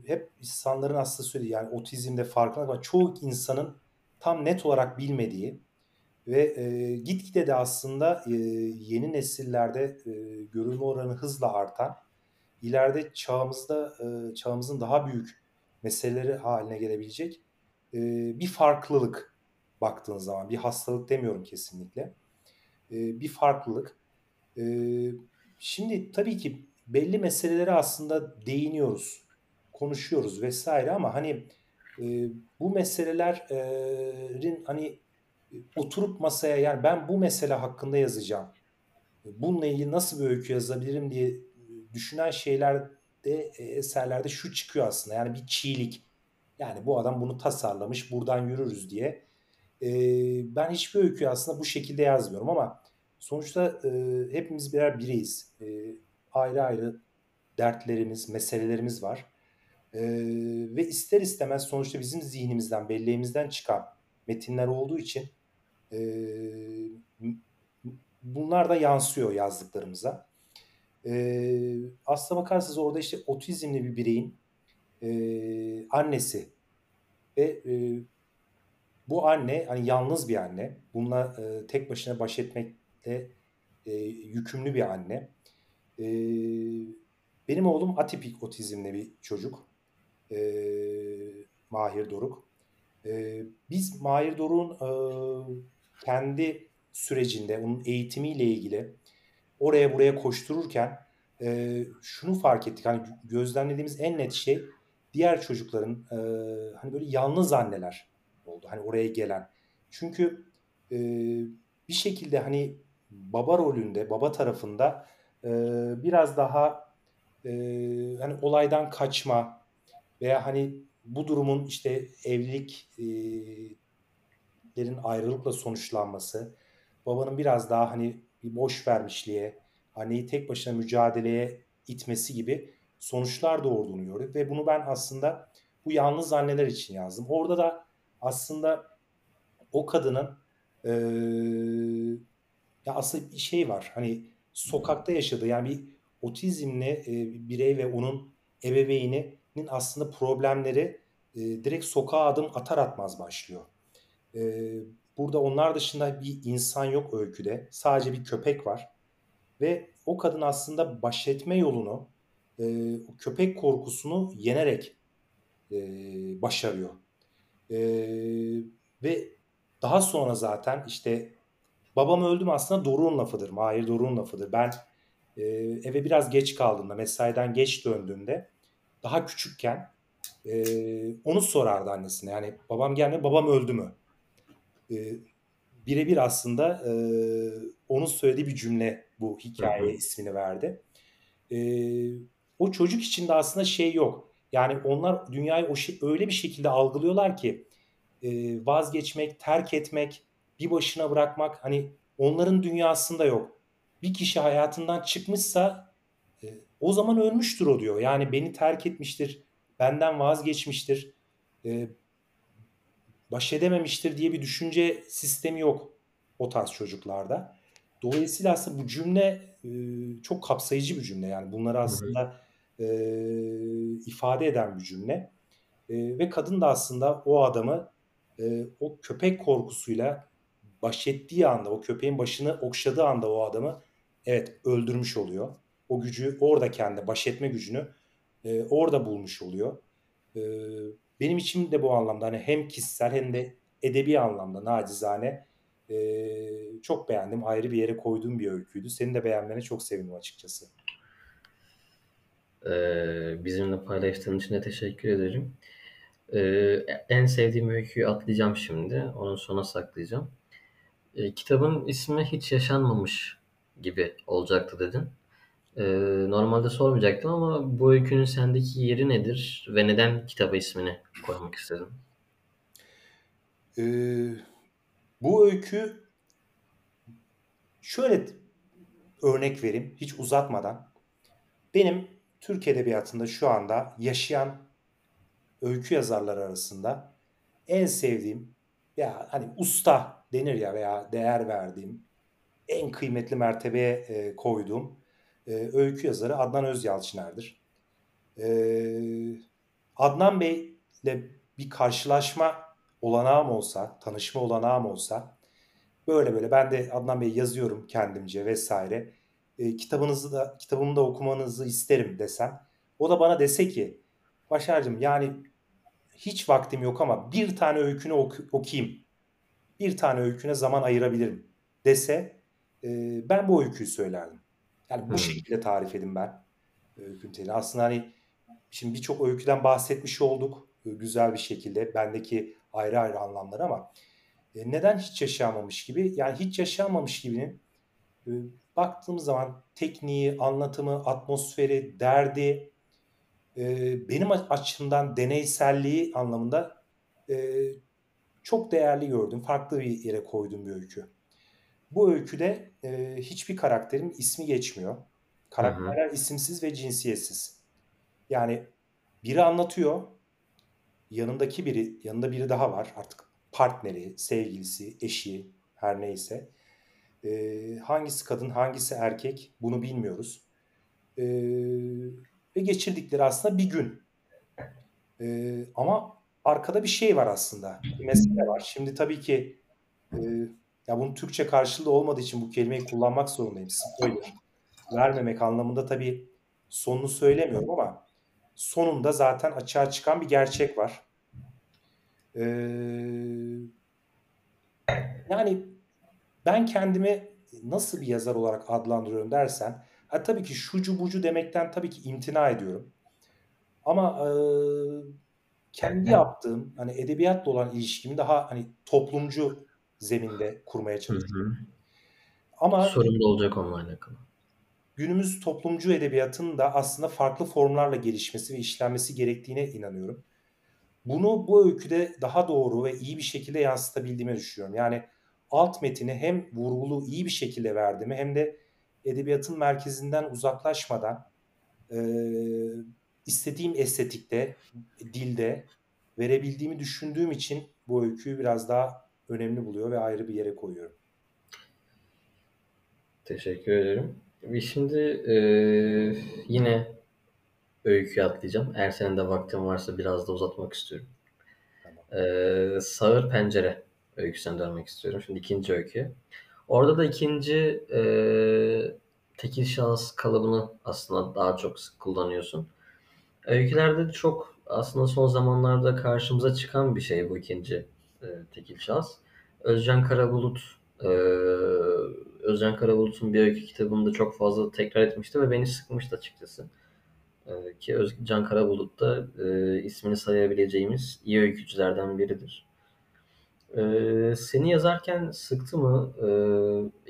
hep insanların aslında söylediği yani otizmde farkında ama çoğu insanın tam net olarak bilmediği ve e, gitgide de aslında e, yeni nesillerde e, görülme oranı hızla artan, ileride çağımızda e, çağımızın daha büyük meseleleri haline gelebilecek e, bir farklılık baktığın zaman. Bir hastalık demiyorum kesinlikle. E, bir farklılık. E, şimdi tabii ki belli meselelere aslında değiniyoruz, konuşuyoruz vesaire ama hani e, bu meselelerin hani oturup masaya yani ben bu mesele hakkında yazacağım, bununla ilgili nasıl bir öykü yazabilirim diye düşünen şeylerde, eserlerde şu çıkıyor aslında. Yani bir çiğlik. Yani bu adam bunu tasarlamış, buradan yürürüz diye. Ben hiçbir öyküyü aslında bu şekilde yazmıyorum ama sonuçta hepimiz birer bireyiz. Ayrı ayrı dertlerimiz, meselelerimiz var. Ve ister istemez sonuçta bizim zihnimizden, belleğimizden çıkan metinler olduğu için e, bunlar da yansıyor yazdıklarımıza. E, aslına bakarsanız orada işte otizmli bir bireyin e, annesi ve e, bu anne hani yalnız bir anne, bununla e, tek başına baş etmekle e, yükümlü bir anne. E, benim oğlum atipik otizmli bir çocuk, e, Mahir Doruk. Ee, biz Mahir Doruk'un e, kendi sürecinde, onun eğitimiyle ilgili oraya buraya koştururken e, şunu fark ettik. Hani gözlemlediğimiz en net şey diğer çocukların e, hani böyle yalnız anneler oldu. Hani oraya gelen. Çünkü e, bir şekilde hani baba rolünde, baba tarafında e, biraz daha e, hani olaydan kaçma veya hani bu durumun işte evliliklerin ayrılıkla sonuçlanması, babanın biraz daha hani bir boş vermişliğe, anneyi tek başına mücadeleye itmesi gibi sonuçlar doğurduğunu gördük. Ve bunu ben aslında bu yalnız anneler için yazdım. Orada da aslında o kadının ee, ya aslında bir şey var. Hani sokakta yaşadığı yani bir otizmli e, birey ve onun ebeveyni aslında problemleri e, direkt sokağa adım atar atmaz başlıyor. E, burada onlar dışında bir insan yok öyküde. Sadece bir köpek var. Ve o kadın aslında baş etme yolunu, e, o köpek korkusunu yenerek e, başarıyor. E, ve daha sonra zaten işte babam öldüm aslında Doruk'un lafıdır. Mahir Doruk'un lafıdır. Ben e, eve biraz geç kaldığımda, mesaiden geç döndüğümde daha küçükken e, onu sorardı annesine. Yani babam gelmedi, babam öldü mü? E, birebir aslında e, onun söylediği bir cümle bu hikayeye ismini verdi. E, o çocuk içinde aslında şey yok. Yani onlar dünyayı o şey, öyle bir şekilde algılıyorlar ki e, vazgeçmek, terk etmek, bir başına bırakmak hani onların dünyasında yok. Bir kişi hayatından çıkmışsa o zaman ölmüştür o diyor. Yani beni terk etmiştir, benden vazgeçmiştir, e, baş edememiştir diye bir düşünce sistemi yok o tarz çocuklarda. Dolayısıyla aslında bu cümle e, çok kapsayıcı bir cümle. Yani bunları aslında e, ifade eden bir cümle. E, ve kadın da aslında o adamı e, o köpek korkusuyla baş ettiği anda, o köpeğin başını okşadığı anda o adamı evet öldürmüş oluyor. O gücü orada kendi baş etme gücünü e, orada bulmuş oluyor. E, benim için de bu anlamda hani hem kişisel hem de edebi anlamda nacizane e, çok beğendim. Ayrı bir yere koyduğum bir öyküydü. Senin de beğenmene çok sevindim açıkçası. Ee, bizimle paylaştığın için de teşekkür ederim. Ee, en sevdiğim öyküyü atlayacağım şimdi. Onu sona saklayacağım. Ee, kitabın ismi Hiç Yaşanmamış Gibi olacaktı dedin. Ee, normalde sormayacaktım ama bu öykünün sendeki yeri nedir ve neden kitaba ismini koymak istedin? Ee, bu öykü şöyle örnek vereyim hiç uzatmadan. Benim Türk Edebiyatı'nda şu anda yaşayan öykü yazarları arasında en sevdiğim ya hani usta denir ya veya değer verdiğim en kıymetli mertebeye e, koyduğum e, öykü yazarı Adnan Özyalçıner'dir. E, Adnan Bey'le bir karşılaşma olanağım olsa, tanışma olanağım olsa böyle böyle ben de Adnan Bey'i yazıyorum kendimce vesaire. E, kitabınızı da kitabımı da okumanızı isterim desem. O da bana dese ki Başar'cığım yani hiç vaktim yok ama bir tane öykünü oku- okuyayım. Bir tane öyküne zaman ayırabilirim dese e, ben bu öyküyü söylerdim. Yani bu hmm. şekilde tarif edeyim ben öykünün telini. Aslında hani şimdi birçok öyküden bahsetmiş olduk güzel bir şekilde. Bendeki ayrı ayrı anlamları ama e, neden hiç yaşanmamış gibi? Yani hiç yaşanmamış gibinin e, baktığımız zaman tekniği, anlatımı, atmosferi, derdi e, benim açımdan deneyselliği anlamında e, çok değerli gördüm. Farklı bir yere koydum bir öykü. Bu öyküde e, hiçbir karakterin ismi geçmiyor. Karakterler hı hı. isimsiz ve cinsiyetsiz. Yani biri anlatıyor. Yanındaki biri, yanında biri daha var. Artık partneri, sevgilisi, eşi, her neyse. E, hangisi kadın, hangisi erkek bunu bilmiyoruz. E, ve geçirdikleri aslında bir gün. E, ama arkada bir şey var aslında. Bir mesele var. Şimdi tabii ki e, ya bunun Türkçe karşılığı olmadığı için bu kelimeyi kullanmak zorundayım. Spoiler vermemek anlamında tabii sonunu söylemiyorum ama sonunda zaten açığa çıkan bir gerçek var. E, yani ben kendimi nasıl bir yazar olarak adlandırıyorum dersen ha, tabii ki şucu bucu demekten tabii ki imtina ediyorum. Ama e, kendi yaptığım hani edebiyatla olan ilişkimi daha hani toplumcu zeminde kurmaya çalışıyorum. Hı hı. Ama sorun da olacak onunla alakalı. Günümüz toplumcu edebiyatının da aslında farklı formlarla gelişmesi ve işlenmesi gerektiğine inanıyorum. Bunu bu öyküde daha doğru ve iyi bir şekilde yansıtabildiğimi düşünüyorum. Yani alt metini hem vurgulu iyi bir şekilde verdiğimi hem de edebiyatın merkezinden uzaklaşmadan e, istediğim estetikte, dilde verebildiğimi düşündüğüm için bu öyküyü biraz daha önemli buluyor ve ayrı bir yere koyuyorum. Teşekkür ederim. Şimdi e, yine öyküye atlayacağım. Eğer senin de vaktin varsa biraz da uzatmak istiyorum. Tamam. E, Sağır Pencere öyküsüne dönmek istiyorum. Şimdi ikinci öykü. Orada da ikinci e, tekil şahıs kalıbını aslında daha çok sık kullanıyorsun. Öykülerde çok aslında son zamanlarda karşımıza çıkan bir şey bu ikinci e, tekil şahıs. Özcan Karabulut, e, Özcan Karabulut'un bir öykü kitabında çok fazla tekrar etmişti ve beni sıkmıştı açıkçası. E, ki Özcan Karabulut da e, ismini sayabileceğimiz iyi öykücülerden biridir. E, seni yazarken sıktı mı? E,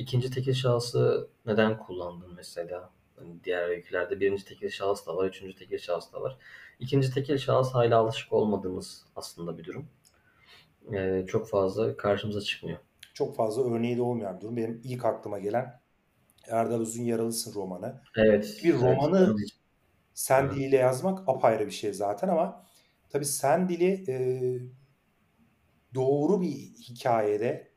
ikinci tekil şahsı neden kullandın mesela? Diğer öykülerde birinci tekil şahıs da var, üçüncü tekil şahıs da var. İkinci tekil şahıs hala alışık olmadığımız aslında bir durum. Ee, çok fazla karşımıza çıkmıyor. Çok fazla örneği de olmayan bir durum. Benim ilk aklıma gelen Erdal Uzun Yaralısın romanı. Evet. Bir romanı evet. sen evet. diliyle yazmak apayrı bir şey zaten ama tabii sen dili e, doğru bir hikayede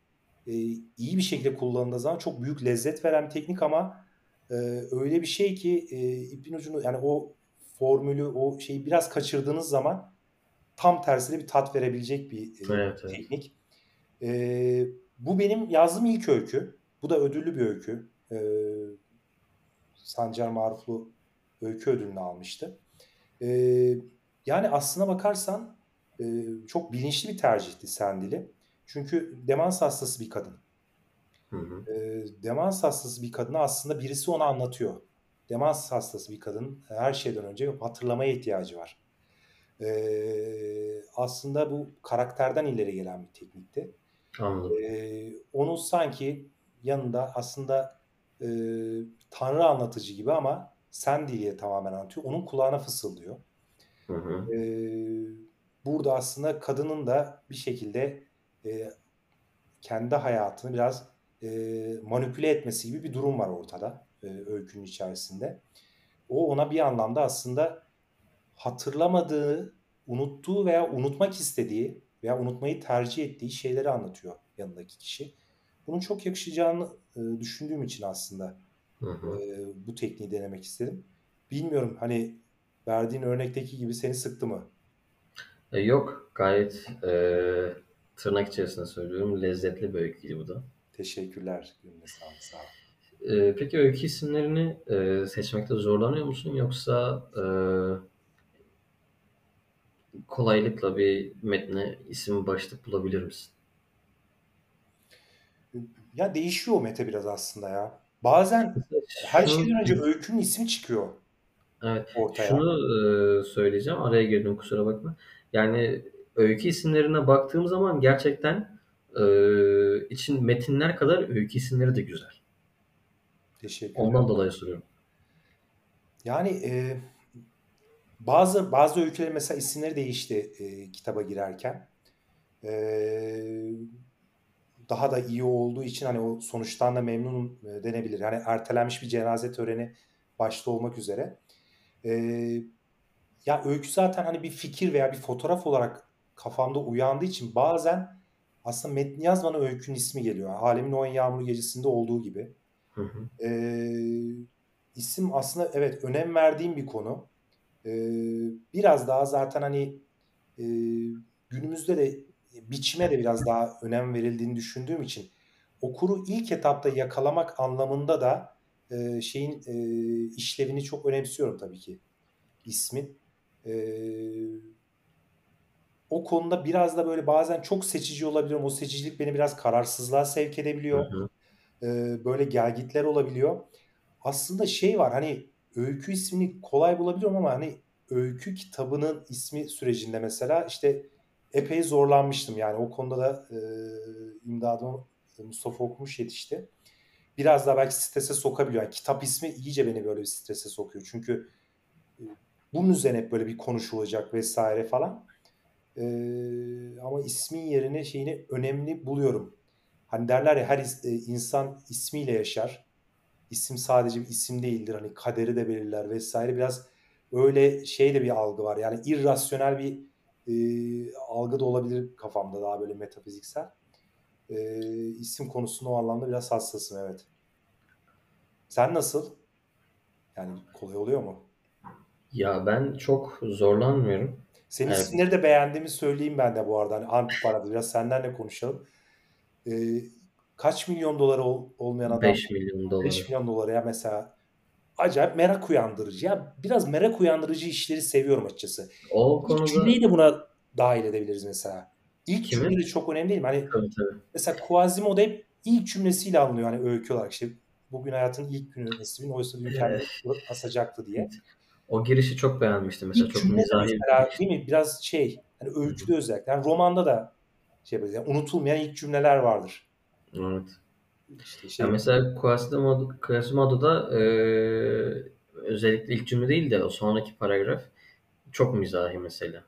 e, iyi bir şekilde kullanıldığı zaman çok büyük lezzet veren bir teknik ama öyle bir şey ki e, ipin ucunu yani o formülü o şeyi biraz kaçırdığınız zaman tam tersine bir tat verebilecek bir e, evet, teknik. Evet. E, bu benim yazdığım ilk öykü. Bu da ödüllü bir öykü. E, Sancar Maruflu öykü ödülünü almıştı. E, yani aslına bakarsan e, çok bilinçli bir tercihti Sendil'i. Çünkü demans hastası bir kadın. Hı hı. Demans hastası bir kadına aslında birisi ona anlatıyor. Demans hastası bir kadının her şeyden önce hatırlamaya ihtiyacı var. Ee, aslında bu karakterden ileri gelen bir teknikti. Ee, onu sanki yanında aslında e, Tanrı anlatıcı gibi ama sen diliyle tamamen anlatıyor. Onun kulağına fısıldıyor. Hı hı. Ee, burada aslında kadının da bir şekilde e, kendi hayatını biraz e, manipüle etmesi gibi bir durum var ortada. E, öykünün içerisinde. O ona bir anlamda aslında hatırlamadığı, unuttuğu veya unutmak istediği veya unutmayı tercih ettiği şeyleri anlatıyor yanındaki kişi. Bunun çok yakışacağını e, düşündüğüm için aslında hı hı. E, bu tekniği denemek istedim. Bilmiyorum, hani verdiğin örnekteki gibi seni sıktı mı? E, yok, gayet e, tırnak içerisinde söylüyorum, lezzetli bir öyküydü bu da. Teşekkürler. Gününe sağlık, sağ olun. E, peki öykü isimlerini e, seçmekte zorlanıyor musun, yoksa e, kolaylıkla bir metne isim başlık bulabilir misin? Ya değişiyor Mete biraz aslında ya. Bazen her Şunu... şeyden önce öykünün ismi çıkıyor. Evet. Ortaya. Şunu e, söyleyeceğim. Araya girdim, kusura bakma. Yani öykü isimlerine baktığım zaman gerçekten e, için metinler kadar öykü isimleri de güzel. Teşekkür ederim. Ondan dolayı soruyorum. Yani e, bazı bazı öykülerin mesela isimleri değişti e, kitaba girerken. Eee daha da iyi olduğu için hani o sonuçtan da memnunum denebilir. Yani ertelenmiş bir cenaze töreni başta olmak üzere. Ee, ya öykü zaten hani bir fikir veya bir fotoğraf olarak kafamda uyandığı için bazen aslında metni yazmanın öykünün ismi geliyor. Yani Alemin O'yağın Yavru Gidesi'nde olduğu gibi. Hı hı. Ee, isim aslında evet önem verdiğim bir konu. Ee, biraz daha zaten hani e, günümüzde de biçime de biraz daha önem verildiğini düşündüğüm için okuru ilk etapta yakalamak anlamında da e, şeyin e, işlevini çok önemsiyorum tabii ki ismin. E, o konuda biraz da böyle bazen çok seçici olabiliyorum. O seçicilik beni biraz kararsızlığa sevk edebiliyor. Hı hı. E, böyle gelgitler olabiliyor. Aslında şey var, hani öykü ismini kolay bulabiliyorum ama hani öykü kitabının ismi sürecinde mesela işte epey zorlanmıştım. Yani o konuda da e, imdadıma Mustafa Okumuş yetişti. Biraz daha belki strese sokabiliyor. Yani kitap ismi iyice beni böyle bir strese sokuyor. Çünkü e, bunun üzerine hep böyle bir konuşulacak vesaire falan. E, ama ismin yerine şeyini önemli buluyorum. Hani derler ya her is, e, insan ismiyle yaşar. İsim sadece bir isim değildir. Hani kaderi de belirler vesaire. Biraz öyle şey de bir algı var. Yani irrasyonel bir E, algı da olabilir kafamda, daha böyle metafiziksel. E, isim konusunda o anlamda biraz hassasım, evet. Sen nasıl? Yani kolay oluyor mu? Ya ben çok zorlanmıyorum. Senin evet. isimleri de beğendiğimi söyleyeyim ben de bu arada. Hani antiparada biraz senlerle konuşalım. E, kaç milyon doları ol, olmayan adam? beş milyon dolar. beş milyon dolara ya mesela. Acayip merak uyandırıcı. Ya biraz merak uyandırıcı işleri seviyorum açıkçası. O konuda... İlk cümleyi de buna dahil edebiliriz mesela. İlk Kimi? cümle de çok önemli değil mi? Hani tabii, tabii. Mesela Quasimodo hep ilk cümlesiyle anlıyor. Hani öykü olarak işte bugün hayatın ilk günü nesibin, oysa dün kendini asacaktı diye. O girişi çok beğenmiştim mesela. İlk çok mizahi. Değil mi? Biraz şey, hani öyküde özellikle. Yani romanda da şey böyle, yani unutulmayan ilk cümleler vardır. Evet. İşte şey. Yani mesela Quasimodo'da e, özellikle ilk cümle değil de o sonraki paragraf çok mizahi mesela.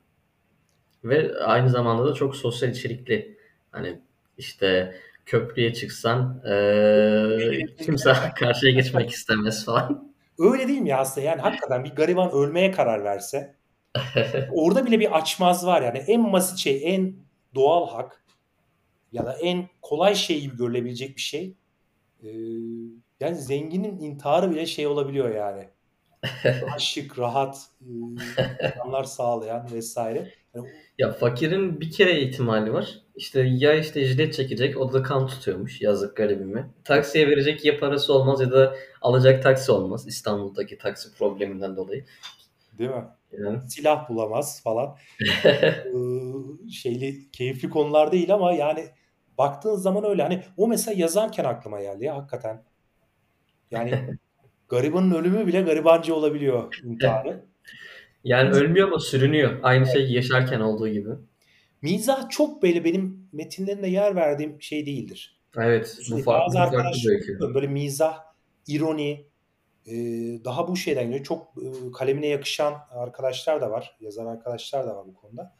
Ve aynı zamanda da çok sosyal içerikli. Hani işte köprüye çıksan e, kimse karşıya geçmek istemez falan. Öyle değil mi ya aslında? Yani hakikaten bir gariban ölmeye karar verse orada bile bir açmaz var yani. En basit şey, en doğal hak ya da en kolay şey gibi görülebilecek bir şey. Ee, yani zenginin intiharı bile şey olabiliyor yani. Daha şık, rahat, insanlar sağlayan vesaire. Yani... Ya fakirin bir kere ihtimali var. İşte ya işte jilet çekecek, o da kan tutuyormuş, yazık garibime. Taksiye verecek ya parası olmaz ya da alacak taksi olmaz. İstanbul'daki taksi probleminden dolayı. Değil mi? Yani. Silah bulamaz falan. ee, şeyli keyifli konular değil ama yani baktığın zaman öyle. Hani o mesela yazarken aklıma geldi ya hakikaten. Yani garibanın ölümü bile garibancı olabiliyor, intiharı. Yani ölmüyor ama sürünüyor. Aynı şey yaşarken olduğu gibi. Mizah çok böyle benim metinlerinde yer verdiğim şey değildir. Evet. Bu farklı, farklı böyle mizah, ironi, Ee, daha bu şeyden geliyor. Çok e, kalemine yakışan arkadaşlar da var. Yazar arkadaşlar da var bu konuda.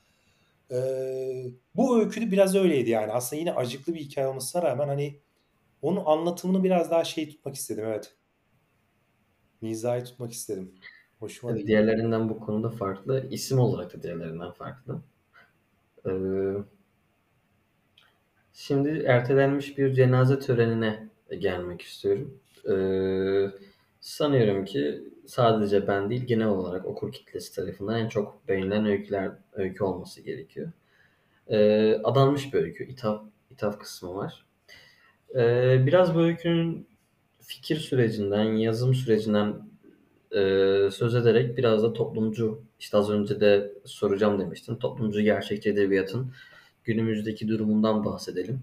Ee, bu öykü biraz öyleydi yani. Aslında yine acıklı bir hikaye olmasına rağmen hani onun anlatımını biraz daha şey tutmak istedim. Evet. Mizahi tutmak istedim. Hoşuma evet, diğerlerinden bu konuda farklı. İsim olarak da diğerlerinden farklı. Ee, şimdi ertelenmiş bir cenaze törenine gelmek istiyorum. Ee, sanıyorum ki sadece ben değil genel olarak okur kitlesi tarafından en çok beğenilen öyküler, öykü olması gerekiyor. Ee, adanmış bir öykü. İtaf, itaf kısmı var. Ee, biraz bu öykünün fikir sürecinden, yazım sürecinden e, söz ederek biraz da toplumcu, işte az önce de soracağım demiştim, toplumcu gerçekçi edebiyatın günümüzdeki durumundan bahsedelim.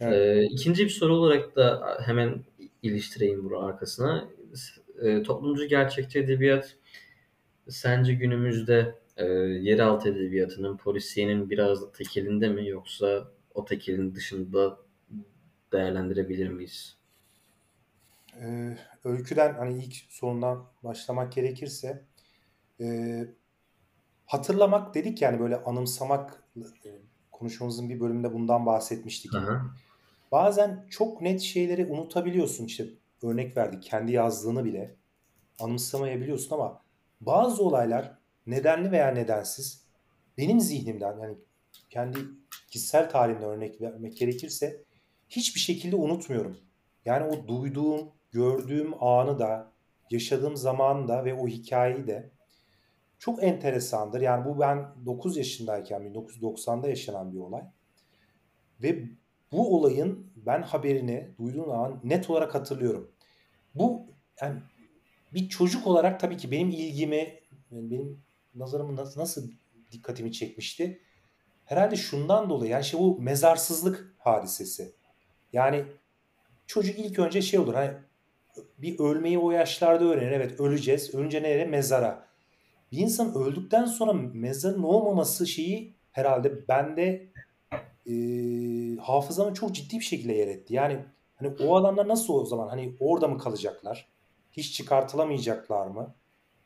Evet. E, ikinci bir soru olarak da hemen iliştireyim bunu arkasına. E, toplumcu gerçekçi edebiyat sence günümüzde e, yeraltı edebiyatının, polisiyenin biraz da tekelinde mi, yoksa o tekelin dışında değerlendirebilir miyiz? Ee, öyküden hani ilk sorundan başlamak gerekirse e, hatırlamak dedik yani, böyle anımsamak, e, konuşmamızın bir bölümünde bundan bahsetmiştik. Aha. Bazen çok net şeyleri unutabiliyorsun, işte örnek verdik, kendi yazdığını bile anımsamayabiliyorsun ama bazı olaylar nedenli veya nedensiz benim zihnimden, yani kendi kişisel tarihimden örnek vermek gerekirse hiçbir şekilde unutmuyorum. Yani o duyduğum, gördüğüm anı da, yaşadığım zamanı da ve o hikayeyi de çok enteresandır. Yani bu ben dokuz yaşındayken, bin dokuz yüz doksanda yaşanan bir olay. Ve bu olayın ben haberini duyduğum an net olarak hatırlıyorum. Bu yani bir çocuk olarak tabii ki benim ilgimi, benim nazarımı nasıl, nasıl dikkatimi çekmişti? Herhalde şundan dolayı, yani şey, bu mezarsızlık hadisesi. Yani çocuk ilk önce şey olur, hani bir ölmeyi o yaşlarda öğrenir. Evet, öleceğiz. Ölünce nereye? Mezara. Bir insan öldükten sonra mezarın olmaması şeyi herhalde bende e, hafızamı çok ciddi bir şekilde yer etti. Yani hani o adamlar nasıl o zaman, hani orada mı kalacaklar? Hiç çıkartılamayacaklar mı?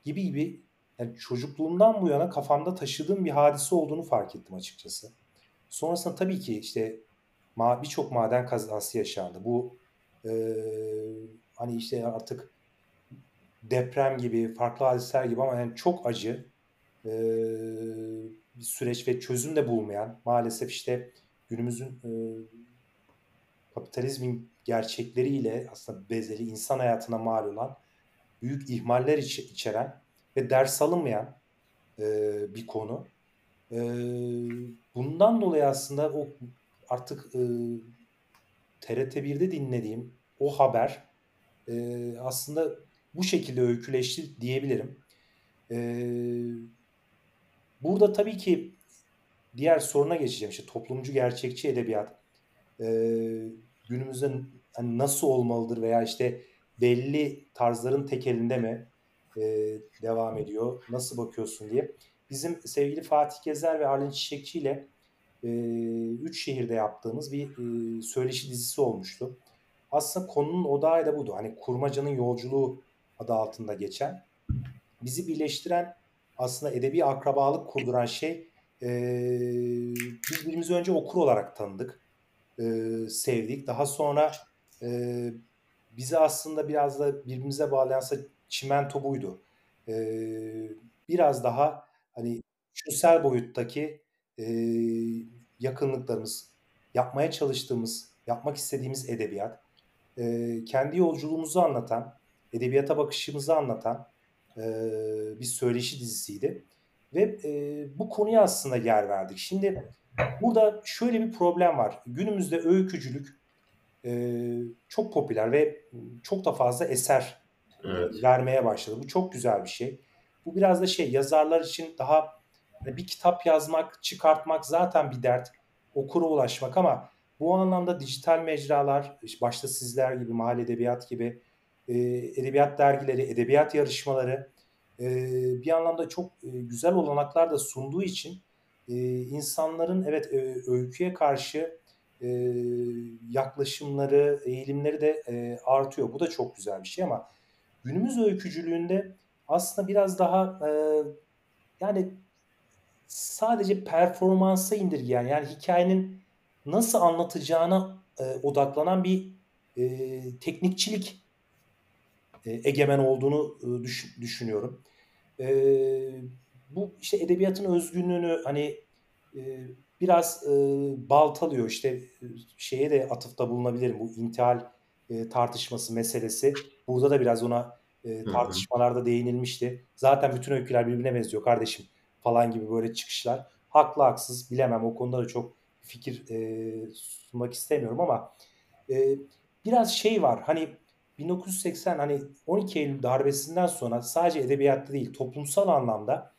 Gibi gibi, yani çocukluğumdan bu yana kafamda taşıdığım bir hadise olduğunu fark ettim açıkçası. Sonrasında tabii ki işte birçok maden kazası yaşandı. Bu e, hani işte artık deprem gibi, farklı hadiseler gibi ama yani çok acı e, bir süreç ve çözüm de bulmayan, maalesef işte günümüzün e, kapitalizmin gerçekleriyle aslında bezeli, insan hayatına mal olan büyük ihmaller iç, içeren ve ders alınmayan e, bir konu. E, bundan dolayı aslında o artık e, T R T bir'de dinlediğim o haber e, aslında bu şekilde öyküleşti diyebilirim. E, burada tabii ki diğer soruna geçeceğim. İşte toplumcu gerçekçi edebiyat e, günümüzde hani nasıl olmalıdır veya işte belli tarzların tekelinde mi e, devam ediyor? Nasıl bakıyorsun diye. Bizim sevgili Fatih Gezer ve Arlin Çiçekçi ile üç şehirde yaptığımız bir söyleşi dizisi olmuştu. Aslında konunun odağı da budu. Hani Kurmacanın Yolculuğu adı altında geçen. Bizi birleştiren, aslında edebi akrabalık kurduran şey, biz birbirimizi önce okur olarak tanıdık, sevdik. Daha sonra bizi aslında biraz da birbirimize bağlayansa çimento buydu. Biraz daha hani düşünsel boyuttaki Ee, yakınlıklarımız, yapmaya çalıştığımız, yapmak istediğimiz edebiyat, ee, kendi yolculuğumuzu anlatan, edebiyata bakışımızı anlatan e, bir söyleşi dizisiydi. Ve e, bu konuya aslında yer verdik. Şimdi burada şöyle bir problem var. Günümüzde öykücülük e, çok popüler ve çok da fazla eser evet. vermeye başladı. Bu çok güzel bir şey. Bu biraz da şey, yazarlar için daha bir kitap yazmak, çıkartmak zaten bir dert. Okura ulaşmak ama bu anlamda dijital mecralar, başta sizler gibi, Mahalli Edebiyat gibi, edebiyat dergileri, edebiyat yarışmaları bir anlamda çok güzel olanaklar da sunduğu için insanların evet öyküye karşı yaklaşımları, eğilimleri de artıyor. Bu da çok güzel bir şey ama günümüz öykücülüğünde aslında biraz daha e, yani sadece performansa indirgeyen, yani hikayenin nasıl anlatacağına e, odaklanan bir e, teknikçilik e, egemen olduğunu e, düş, düşünüyorum. E, bu işte edebiyatın özgünlüğünü hani e, biraz e, baltalıyor. İşte şeye de atıfta bulunabilirim, bu intihal e, tartışması meselesi. Burada da biraz ona e, tartışmalarda değinilmişti. Zaten bütün öyküler birbirine benziyor kardeşim falan gibi böyle çıkışlar. Haklı haksız bilemem, o konuda da çok fikir e, sunmak istemiyorum ama e, biraz şey var, hani bin dokuz yüz seksen, hani on iki Eylül darbesinden sonra sadece edebiyatta değil toplumsal anlamda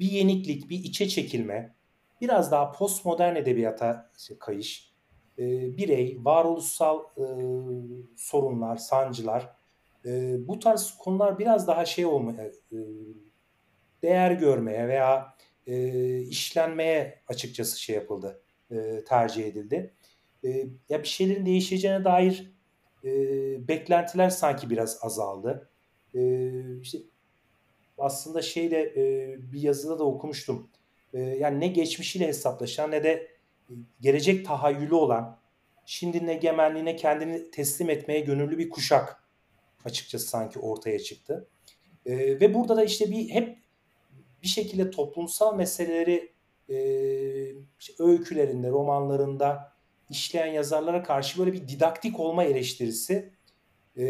bir yeniklik, bir içe çekilme, biraz daha postmodern edebiyata kayış, e, birey, varoluşsal e, sorunlar, sancılar, e, bu tarz konular biraz daha şey olmaya, e, değer görmeye veya e, işlenmeye açıkçası şey yapıldı, e, tercih edildi. E, ya bir şeylerin değişeceğine dair e, beklentiler sanki biraz azaldı. E, işte aslında şeyde e, bir yazıda da okumuştum. E, yani ne geçmişiyle hesaplaşan ne de gelecek tahayyülü olan, şimdinin egemenliğine kendini teslim etmeye gönüllü bir kuşak açıkçası sanki ortaya çıktı. E, ve burada da işte bir hep bir şekilde toplumsal meseleleri e, işte öykülerinde, romanlarında işleyen yazarlara karşı böyle bir didaktik olma eleştirisi e,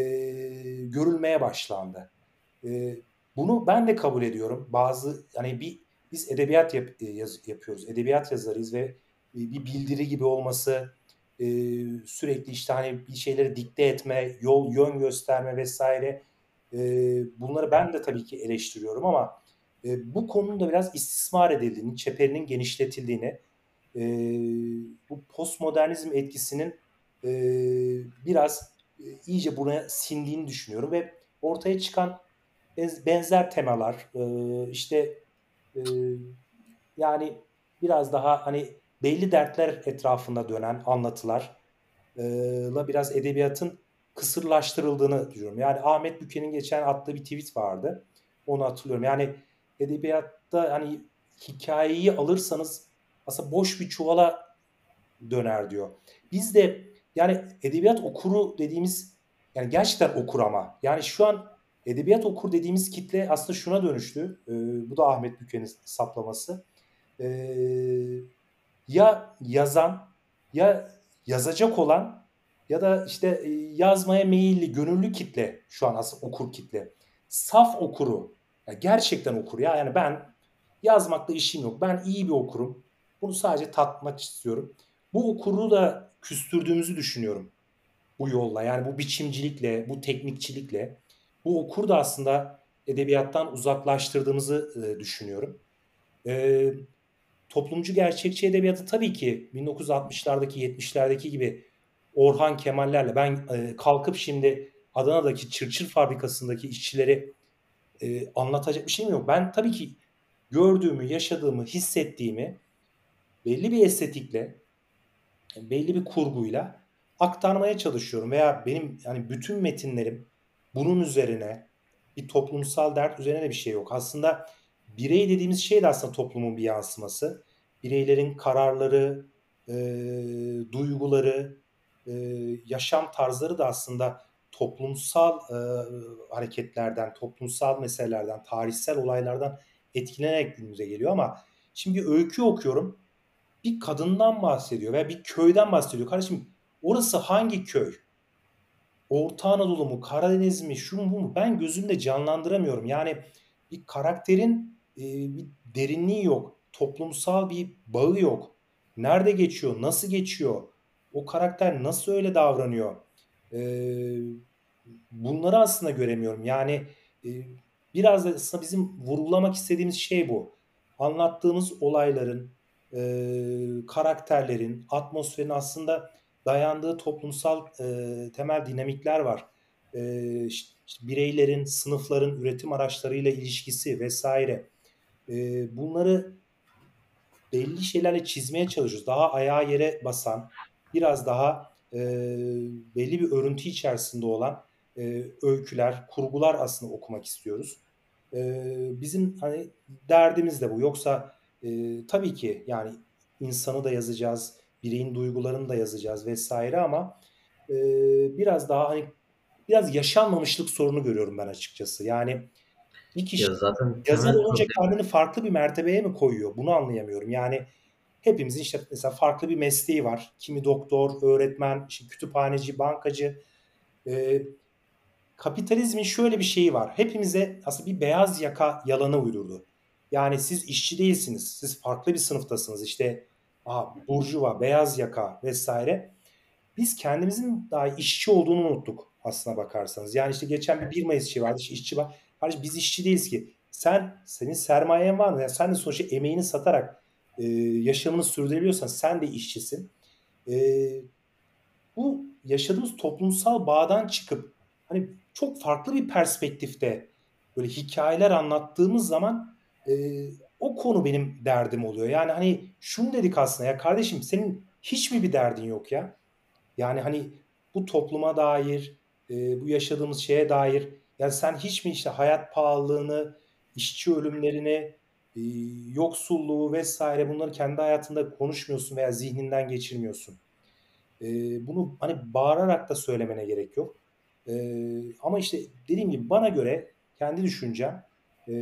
görülmeye başlandı. E, bunu ben de kabul ediyorum. Bazı hani bir biz edebiyat yap, yaz, yapıyoruz, edebiyat yazarıyız ve bir bildiri gibi olması, e, sürekli işte hani bir şeyleri dikte etme, yol yön gösterme vesaire, e, bunları ben de tabii ki eleştiriyorum ama E, bu konunun da biraz istismar edildiğini, çeperinin genişletildiğini, e, bu postmodernizm etkisinin e, biraz e, iyice buraya sindiğini düşünüyorum ve ortaya çıkan benzer temalar, e, işte e, yani biraz daha hani belli dertler etrafında dönen anlatılarla e, biraz edebiyatın kısırlaştırıldığını diyorum. Yani Ahmet Büke'nin geçen attığı bir tweet vardı, onu hatırlıyorum. Yani edebiyatta hani hikayeyi alırsanız aslında boş bir çuvala döner diyor. Biz de yani edebiyat okuru dediğimiz, yani gerçekten okur ama yani şu an edebiyat okur dediğimiz kitle aslında şuna dönüştü. Ee, bu da Ahmet Büke'nin saplaması. Ee, ya yazan, ya yazacak olan, ya da işte yazmaya meyilli gönüllü kitle şu an aslında okur kitle. Saf okuru. Gerçekten okur ya. Yani ben yazmakla işim yok. Ben iyi bir okurum. Bunu sadece tatmak istiyorum. Bu okuru da küstürdüğümüzü düşünüyorum bu yolla. Yani bu biçimcilikle, bu teknikçilikle. Bu okur da aslında edebiyattan uzaklaştırdığımızı e, düşünüyorum. E, toplumcu gerçekçi edebiyatı tabii ki bin dokuz yüz altmışlardaki, yetmişlerdeki gibi Orhan Kemal'lerle, ben e, kalkıp şimdi Adana'daki çırçır fabrikasındaki işçileri E, anlatacak bir şeyim yok. Ben tabii ki gördüğümü, yaşadığımı, hissettiğimi belli bir estetikle, belli bir kurguyla aktarmaya çalışıyorum. Veya benim yani bütün metinlerim bunun üzerine, bir toplumsal dert üzerine de bir şey yok. Aslında birey dediğimiz şey de aslında toplumun bir yansıması. Bireylerin kararları, e, duyguları, e, yaşam tarzları da aslında toplumsal e, hareketlerden, toplumsal meselelerden, tarihsel olaylardan etkilenerek günümüze geliyor. Ama şimdi öykü okuyorum, bir kadından bahsediyor veya bir köyden bahsediyor. Kardeşim orası hangi köy? Orta Anadolu mu, Karadeniz mi, şu mu bu mu? Ben gözümde canlandıramıyorum. Yani bir karakterin e, bir derinliği yok, toplumsal bir bağı yok. Nerede geçiyor, nasıl geçiyor, o karakter nasıl öyle davranıyor? Bunları aslında göremiyorum. Yani biraz da aslında bizim vurgulamak istediğimiz şey bu. Anlattığımız olayların, karakterlerin, atmosferin aslında dayandığı toplumsal temel dinamikler var. İşte bireylerin, sınıfların, üretim araçlarıyla ilişkisi vesaire. Bunları belli şeylerle çizmeye çalışıyoruz. Daha ayağı yere basan, biraz daha E, belli bir örüntü içerisinde olan e, e, öyküler, kurgular aslında okumak istiyoruz. E, bizim hani derdimiz de bu. Yoksa e, tabii ki yani insanı da yazacağız, bireyin duygularını da yazacağız vesaire ama e, biraz daha hani biraz yaşanmamışlık sorunu görüyorum ben açıkçası. Yani bir kişi ya zaten yazar olunca kendini farklı bir mertebeye mi koyuyor? Bunu anlayamıyorum. Yani hepimizin işte mesela farklı bir mesleği var. Kimi doktor, öğretmen, işte kütüphaneci, bankacı. Ee, kapitalizmin şöyle bir şeyi var. Hepimize aslında bir beyaz yaka yalanı uydurdu. Yani siz işçi değilsiniz. Siz farklı bir sınıftasınız. İşte aa, burjuva, beyaz yaka vesaire. Biz kendimizin daha işçi olduğunu unuttuk aslına bakarsanız. Yani işte geçen bir bir Mayıs şey vardı. İşte işçi var. Kardeş biz işçi değiliz ki. Sen, senin sermayen var mı? Yani sen de sonuçta emeğini satarak e, yaşamını sürdürebiliyorsan sen de işçisin. E, bu yaşadığımız toplumsal bağdan çıkıp hani çok farklı bir perspektifte böyle hikayeler anlattığımız zaman e, o konu benim derdim oluyor. Yani hani şunu dedik aslında ya kardeşim senin hiç mi bir derdin yok ya? Yani hani bu topluma dair, e, bu yaşadığımız şeye dair yani sen hiç mi işte hayat pahalılığını, işçi ölümlerini, e, yoksulluğu vesaire bunları kendi hayatında konuşmuyorsun veya zihninden geçirmiyorsun. E, bunu hani bağırarak da söylemene gerek yok. E, ama işte dediğim gibi bana göre kendi düşüncem, e,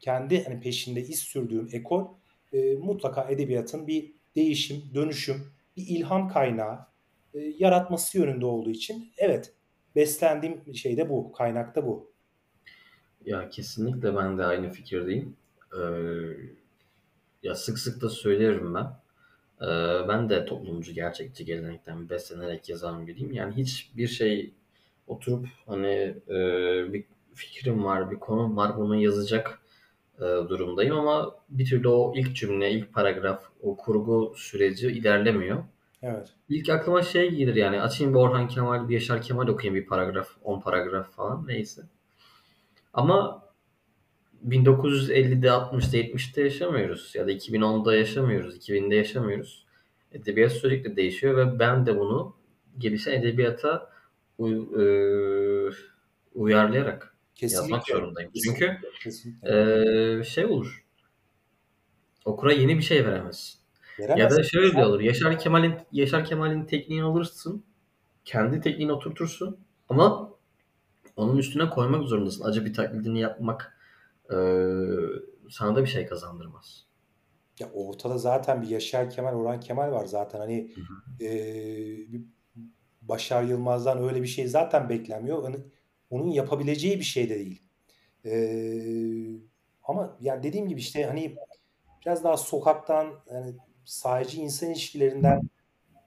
kendi hani peşinde iz sürdüğüm ekol e, mutlaka edebiyatın bir değişim, dönüşüm, bir ilham kaynağı e, yaratması yönünde olduğu için evet. Beslendiğim şey de bu, kaynak da bu. Ya kesinlikle ben de aynı fikirdeyim. Ee, ya sık sık da söylerim ben. Ee, ben de toplumcu, gerçekçi gelenekten beslenerek yazan biriyim. Yani hiçbir şey oturup hani e, bir fikrim var, bir konum var, bunu yazacak e, durumdayım ama bir türlü o ilk cümle, ilk paragraf, o kurgu süreci ilerlemiyor. Evet. İlk aklıma şey gelir yani açayım bir Orhan Kemal, bir Yaşar Kemal okuyayım bir paragraf, on paragraf falan neyse. Ama bin dokuz yüz ellide, altmışta, yetmişte yaşamıyoruz ya da iki bin onda yaşamıyoruz, iki binde yaşamıyoruz. Edebiyat sürekli değişiyor ve ben de bunu gelişen edebiyata uy- e- uyarlayarak kesinlikle yazmak zorundayım. Çünkü e- şey olur, okura yeni bir şey veremezsin. Veremez. Ya da şöyle diyorlar. Yaşar Kemal'in Yaşar Kemal'in tekniğini alırsın. Kendi tekniğini oturtursun. Ama onun üstüne koymak zorundasın. Acı bir taklidini yapmak e, sana da bir şey kazandırmaz. Ya ortada zaten bir Yaşar Kemal, Orhan Kemal var zaten. Hani e, Başar Yılmaz'dan öyle bir şey zaten beklenmiyor. Hani onun yapabileceği bir şey de değil. E, ama yani dediğim gibi işte hani biraz daha sokaktan yani sahici insan ilişkilerinden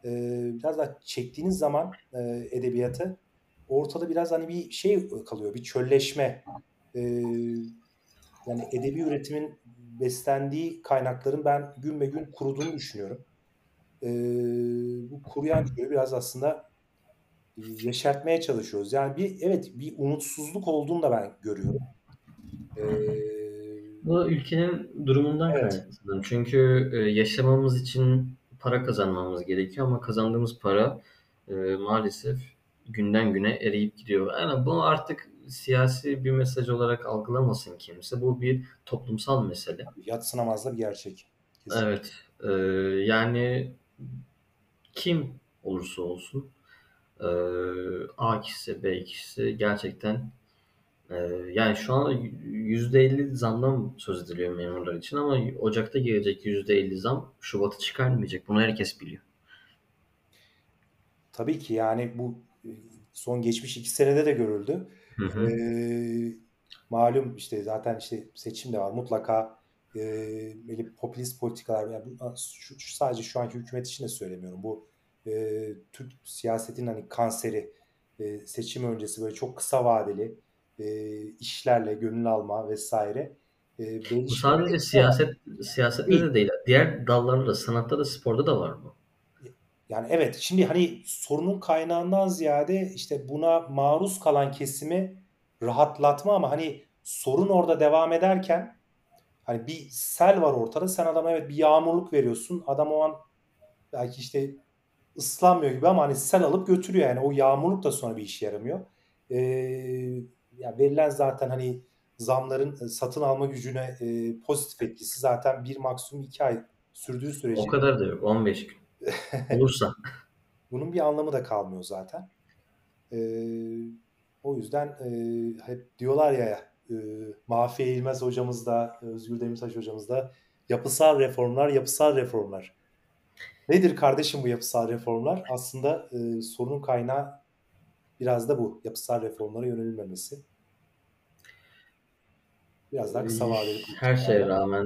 e, biraz daha çektiğiniz zaman e, edebiyatı ortada biraz hani bir şey kalıyor, bir çölleşme. E, yani edebi üretimin beslendiği kaynakların ben gün be gün kuruduğunu düşünüyorum. E, bu kuruyan çölü biraz aslında yeşertmeye çalışıyoruz. Yani bir evet bir umutsuzluk olduğunu da ben görüyorum. Evet. Bu ülkenin durumundan evet. kaynaklanıyor. Çünkü yaşamamız için para kazanmamız gerekiyor ama kazandığımız para e, maalesef günden güne eriyip gidiyor. Yani bunu artık siyasi bir mesaj olarak algılamasın kimse. Bu bir toplumsal mesele. Yadsınamaz da bir gerçek. Kesinlikle. Evet. E, yani kim olursa olsun e, A kişisi, B kişisi gerçekten yani şu an yüzde elli zamdan söz ediliyor memurlar için ama Ocak'ta gelecek yüzde elli zam Şubat'ı çıkarmayacak. Bunu herkes biliyor. Tabii ki yani bu son geçmiş iki senede de görüldü. Hı hı. Ee, malum işte zaten işte seçim de var. Mutlaka e, böyle popülist politikalar yani bu, şu, şu sadece şu anki hükümet için de söylemiyorum. Bu e, Türk siyasetinin hani kanseri e, seçim öncesi böyle çok kısa vadeli E, işlerle gönül alma vesaire. E, bu sadece de, siyaset siyasette de değil. Diğer dallarda da, sanatta da, sporda da var mı? Yani evet. Şimdi hani sorunun kaynağından ziyade işte buna maruz kalan kesimi rahatlatma ama hani sorun orada devam ederken hani bir sel var ortada. Sen adama evet bir yağmurluk veriyorsun. Adam o an belki işte ıslanmıyor gibi ama hani sel alıp götürüyor. Yani o yağmurluk da sonra bir işe yaramıyor. e, ya verilen zaten hani zamların satın alma gücüne e, pozitif etkisi zaten bir maksimum iki ay sürdüğü sürece. O kadar da yok. on beş gün. Olursa. Bunun bir anlamı da kalmıyor zaten. E, o yüzden e, hep diyorlar ya e, Mahfi Eğilmez hocamız da Özgür Demirtaş hocamız da yapısal reformlar, yapısal reformlar. Nedir kardeşim bu yapısal reformlar? Aslında e, sorunun kaynağı biraz da bu. Yapısal reformlara yönelilmemesi. Biraz daha kısa vadeli. Her şeye rağmen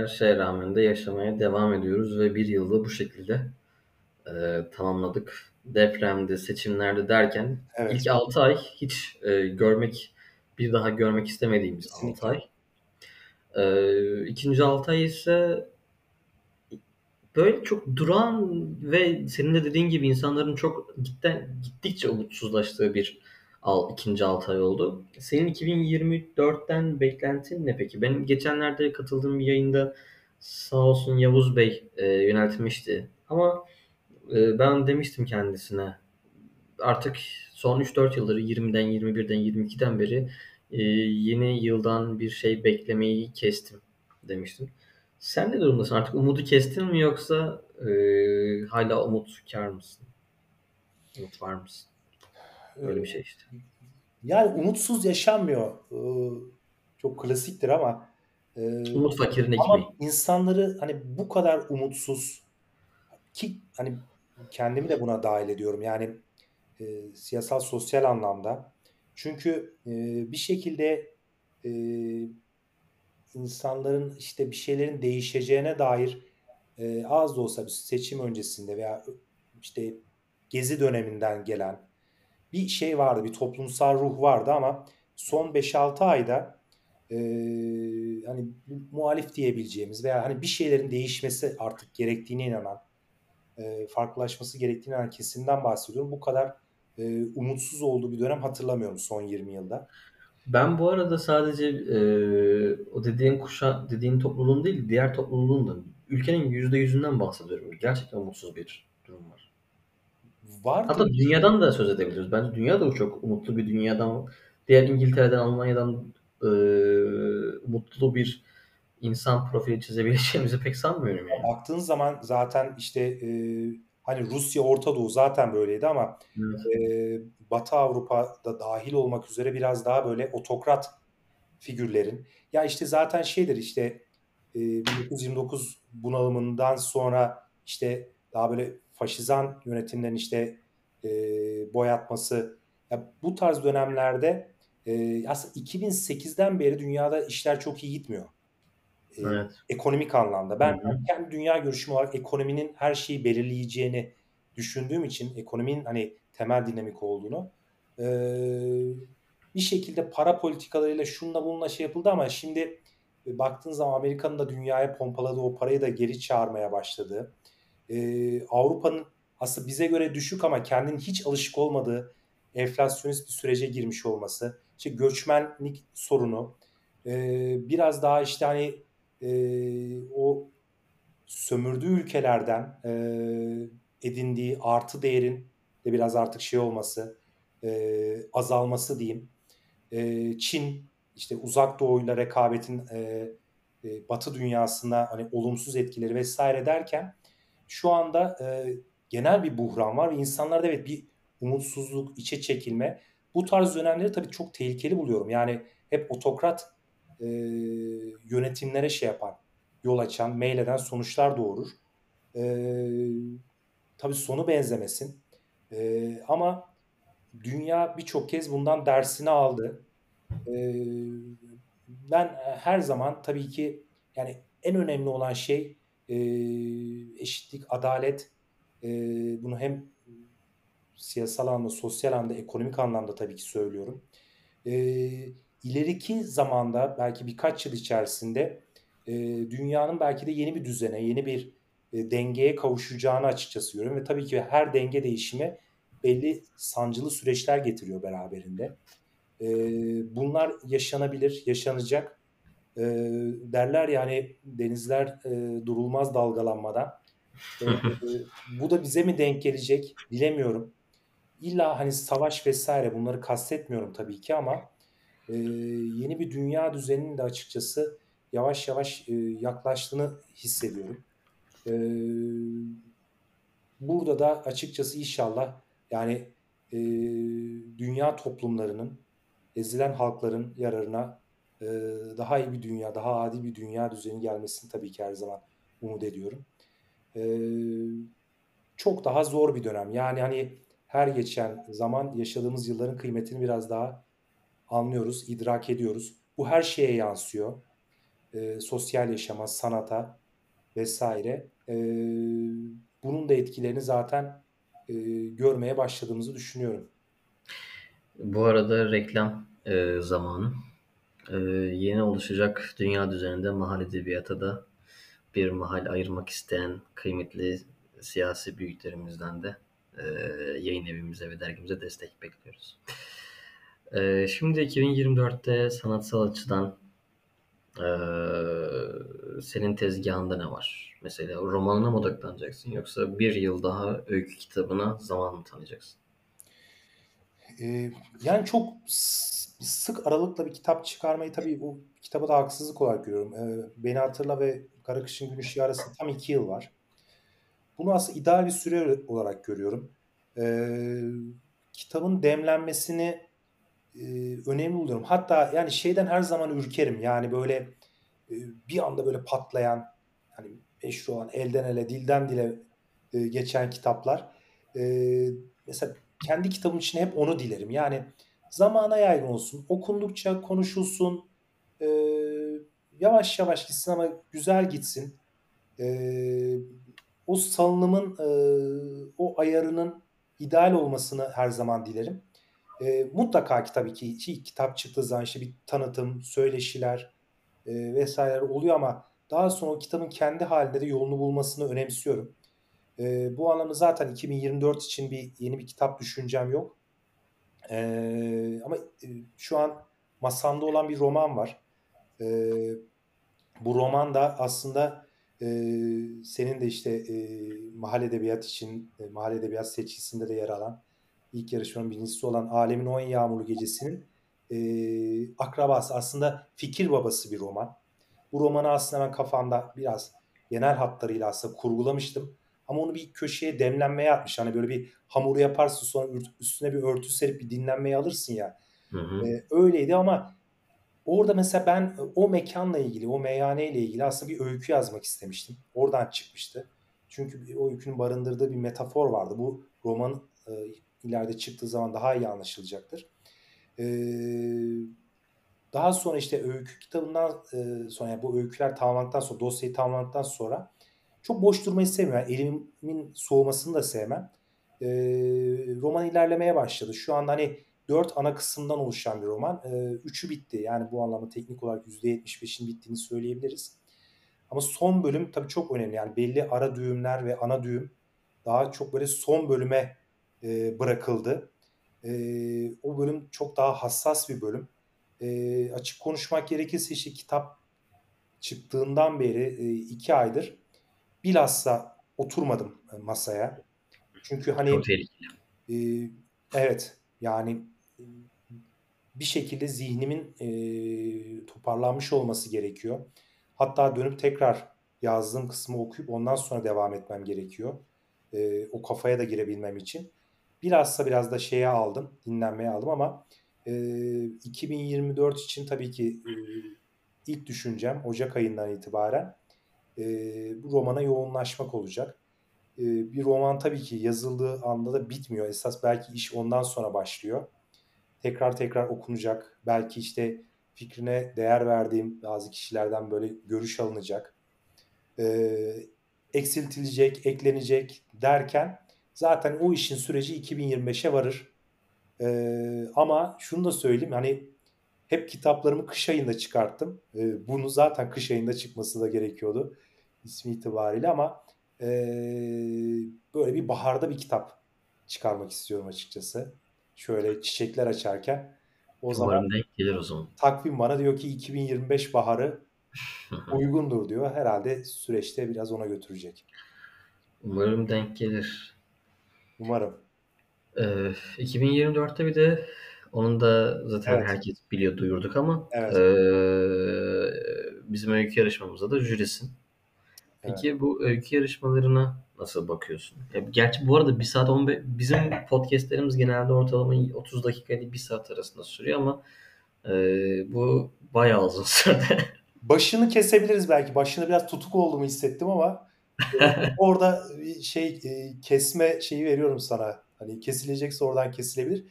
her şeye rağmen de yaşamaya devam ediyoruz ve bir yılda bu şekilde e, tamamladık. Depremde, seçimlerde derken evet. ilk altı ay hiç e, görmek, bir daha görmek istemediğimiz kesinlikle. altı ay. E, ikinci altı ay ise böyle çok duran ve senin de dediğin gibi insanların çok gitten, gittikçe umutsuzlaştığı bir al, ikinci altı ay oldu. Senin iki bin yirmi dörtten beklentin ne peki? Benim geçenlerde katıldığım bir yayında sağ olsun Yavuz Bey e, yöneltmişti. Ama e, ben demiştim kendisine artık son üç dört yıldır yirmiden, yirmi birden, yirmi ikiden beri e, yeni yıldan bir şey beklemeyi kestim demiştim. Sen ne durumdasın? Artık umudu kestin mi yoksa e, hala umutkar mısın? Umut var mısın? Öyle bir şey işte. Yani umutsuz yaşanmıyor. Ee, çok klasiktir ama e, umut fakirine gibi. İnsanları hani bu kadar umutsuz ki hani kendimi de buna dahil ediyorum. Yani e, siyasal, sosyal anlamda. Çünkü e, bir şekilde e, İnsanların işte bir şeylerin değişeceğine dair e, az da olsa bir seçim öncesinde veya işte gezi döneminden gelen bir şey vardı, bir toplumsal ruh vardı ama son beş altı ayda e, hani muhalif diyebileceğimiz veya hani bir şeylerin değişmesi artık gerektiğine inanan, e, farklılaşması gerektiğine inanan kesimden bahsediyorum. Bu kadar e, umutsuz olduğu bir dönem hatırlamıyorum son yirmi yılda. Ben bu arada sadece e, o dediğin kuşa, dediğin topluluğun değil, diğer topluluğun da ülkenin yüzde yüzünden bahsediyorum. Gerçekten umutsuz bir durum var. Var. Hatta dünyadan da söz edebiliriz. Bence dünya da çok umutlu bir dünyadan, diğer İngiltere'den, Almanya'dan e, umutlu bir insan profili çizebileceğimizi pek sanmıyorum yani. Baktığın zaman zaten işte e, hani Rusya, Orta Doğu zaten böyleydi ama evet. e, Batı Avrupa'da dahil olmak üzere biraz daha böyle otokrat figürlerin. Ya işte zaten şeydir işte e, bin dokuz yüz yirmi dokuz bunalımından sonra işte daha böyle faşizan yönetimlerin işte e, boyatması. Ya bu tarz dönemlerde e, aslında iki bin sekizden beri dünyada işler çok iyi gitmiyor. E, evet. Ekonomik anlamda. Ben hı hı. kendi dünya görüşüm olarak ekonominin her şeyi belirleyeceğini düşündüğüm için ekonominin hani temel dinamik olduğunu ee, bir şekilde para politikalarıyla şununla bununla şey yapıldı ama şimdi e, baktığın zaman Amerika'nın da dünyaya pompaladığı o parayı da geri çağırmaya başladı. Ee, Avrupa'nın aslında bize göre düşük ama kendinin hiç alışık olmadığı enflasyonist bir sürece girmiş olması, işte göçmenlik sorunu, e, biraz daha işte hani e, o sömürdüğü ülkelerden e, edindiği artı değerin de biraz artık şey olması, e, azalması diyeyim. E, Çin, işte uzak doğuyla rekabetin e, e, batı dünyasına hani olumsuz etkileri vesaire derken şu anda e, genel bir buhran var ve insanlarda evet bir umutsuzluk, içe çekilme. Bu tarz dönemleri tabii çok tehlikeli buluyorum. Yani hep otokrat e, yönetimlere şey yapan, yol açan, meyleden sonuçlar doğurur. E, tabii sonu benzemesin. Ee, ama dünya birçok kez bundan dersini aldı. Ee, ben her zaman tabii ki yani en önemli olan şey e, eşitlik, adalet. E, bunu hem siyasal anlamda, sosyal anlamda, ekonomik anlamda tabii ki söylüyorum. E, ileriki zamanda belki birkaç yıl içerisinde e, dünyanın belki de yeni bir düzene, yeni bir dengeye kavuşacağını açıkçası görüyorum ve tabii ki her denge değişimi belli sancılı süreçler getiriyor beraberinde. Bunlar yaşanabilir, yaşanacak. Derler yani denizler durulmaz dalgalanmadan. Bu da bize mi denk gelecek bilemiyorum. İlla hani savaş vesaire bunları kastetmiyorum tabii ki ama e, yeni bir dünya düzeninin de açıkçası yavaş yavaş e, yaklaştığını hissediyorum. E, burada da açıkçası inşallah yani e, dünya toplumlarının, ezilen halkların yararına e, daha iyi bir dünya, daha adi bir dünya düzeni gelmesini tabii ki her zaman umut ediyorum. E, çok daha zor bir dönem. Yani hani her geçen zaman yaşadığımız yılların kıymetini biraz daha anlıyoruz, idrak ediyoruz. Bu her şeye yansıyor. E, sosyal yaşama, sanata vesaire. E, bunun da etkilerini zaten e, görmeye başladığımızı düşünüyorum. Bu arada reklam e, zamanı. E, yeni oluşacak dünya düzeninde mahalli edebiyata da bir mahal ayırmak isteyen kıymetli siyasi büyüklerimizden de e, yayın evimize ve dergimize destek bekliyoruz. E, şimdi iki bin yirmi dörtte sanatsal açıdan e, senin tezgahında ne var? Mesela romanına mı odaklanacaksın yoksa bir yıl daha öykü kitabına zaman mı tanıyacaksın? E, yani çok sık aralıkla bir kitap çıkarmayı tabii bu kitaba da haksızlık olarak görüyorum. E, Beni Hatırla ve Kara Kışın Gün Işığı arasında tam iki yıl var. Bunu aslında ideal bir süre olarak görüyorum. Ee, kitabın demlenmesini e, önemli buluyorum. Hatta yani şeyden her zaman ürkerim. Yani böyle e, bir anda böyle patlayan, hani meşhur olan elden ele, dilden dile e, geçen kitaplar. E, mesela kendi kitabım için hep onu dilerim. Yani zamana yaygın olsun, okundukça konuşulsun, e, yavaş yavaş gitsin ama güzel gitsin. E, O salınımın, e, o ayarının ideal olmasını her zaman dilerim. E, mutlaka ki tabii ki iki kitap çıktığı zaman işte bir tanıtım, söyleşiler e, vesaire oluyor ama daha sonra o kitabın kendi halinde de yolunu bulmasını önemsiyorum. E, bu anlamda zaten iki bin yirmi dört için bir yeni bir kitap düşüncem yok. E, ama e, şu an masamda olan bir roman var. E, bu roman da aslında... Ee, senin de işte e, mahalle edebiyat için e, mahalle edebiyat seçkisinde de yer alan ilk yarışmanın birincisi olan Alemin O'yağın Yavru Gidesi'nin e, akrabası, aslında fikir babası bir roman. Bu romanı aslında ben kafamda biraz genel hatlarıyla aslında kurgulamıştım ama onu bir köşeye demlenmeye atmış. Hani böyle bir hamuru yaparsın sonra üstüne bir örtü serip bir dinlenmeye alırsın ya. Hı hı. E, öyleydi ama orada mesela ben o mekanla ilgili, o meyhaneyle ilgili aslında bir öykü yazmak istemiştim. Oradan çıkmıştı. Çünkü o öykünün barındırdığı bir metafor vardı. Bu roman e, ileride çıktığı zaman daha iyi anlaşılacaktır. E, daha sonra işte öykü kitabından e, sonra yani bu öyküler tamamlandıktan sonra, dosyayı tamamlandıktan sonra çok boş durmayı sevmiyorum. Yani elimin soğumasını da sevmem. E, roman ilerlemeye başladı. Şu anda hani dört ana kısımdan oluşan bir roman. Üçü bitti. Yani bu anlamda teknik olarak yüzde yetmiş beşin bittiğini söyleyebiliriz. Ama son bölüm tabii çok önemli. Yani belli ara düğümler ve ana düğüm daha çok böyle son bölüme bırakıldı. O bölüm çok daha hassas bir bölüm. Açık konuşmak gerekirse işte kitap çıktığından beri iki aydır bilhassa oturmadım masaya. Çünkü hani e, evet yani bir şekilde zihnimin e, toparlanmış olması gerekiyor. Hatta dönüp tekrar yazdığım kısmı okuyup ondan sonra devam etmem gerekiyor. E, o kafaya da girebilmem için. Bilhassa biraz da şeye aldım, dinlenmeye aldım ama e, iki bin yirmi dört için tabii ki e, ilk düşüncem Ocak ayından itibaren e, bu romana yoğunlaşmak olacak. Bir roman tabii ki yazıldığı anda da bitmiyor. Esas belki iş ondan sonra başlıyor. Tekrar tekrar okunacak. Belki işte fikrine değer verdiğim bazı kişilerden böyle görüş alınacak. Ee, eksiltilecek, eklenecek derken zaten o işin süreci iki bin yirmi beşe varır. Ee, ama şunu da söyleyeyim. Hani hep kitaplarımı kış ayında çıkarttım. Ee, bunu zaten kış ayında çıkması da gerekiyordu ismi itibariyle ama Ee, böyle bir baharda bir kitap çıkarmak istiyorum açıkçası. Şöyle çiçekler açarken o zaman, gelir o zaman takvim bana diyor ki iki bin yirmi beş baharı uygundur diyor. Herhalde süreçte biraz ona götürecek. Umarım denk gelir. Umarım. Ee, iki bin yirmi dörtte bir de onun da zaten Evet. herkes biliyor, duyurduk ama Evet. ee, bizim öykü yarışmamızda da jürisin. Peki Evet. bu öykü yarışmalarına nasıl bakıyorsun? Ya, gerçi bu arada bir saat on beş, bizim podcastlerimiz genelde ortalama otuz dakika ile bir saat arasında sürüyor ama e, bu bayağı uzun sürdü. Başını kesebiliriz belki. Başını biraz tutuk olduğumu hissettim ama orada şey kesme şeyi veriyorum sana. Hani kesilecekse oradan kesilebilir.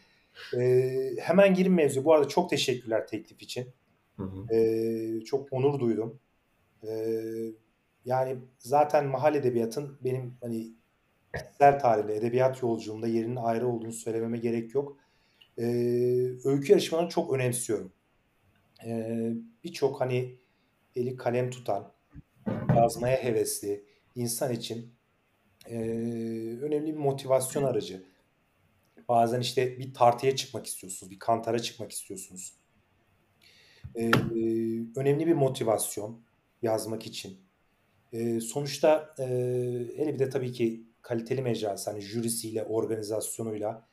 E, hemen girin mevzuya. Bu arada çok teşekkürler teklif için. Hı hı. E, çok onur duydum. Teşekkürler. Yani zaten Mahalli Edebiyat'ın benim hani kişisel tarihli edebiyat yolculuğumda yerinin ayrı olduğunu söylememe gerek yok. Ee, öykü yarışmalarını çok önemsiyorum. Ee, Birçok hani eli kalem tutan, yazmaya hevesli insan için e, önemli bir motivasyon aracı. Bazen işte bir tartıya çıkmak istiyorsunuz, bir kantara çıkmak istiyorsunuz. Ee, önemli bir motivasyon yazmak için. Ee, sonuçta e, hele bir de tabii ki kaliteli mecrası, hani jürisiyle, organizasyonuyla,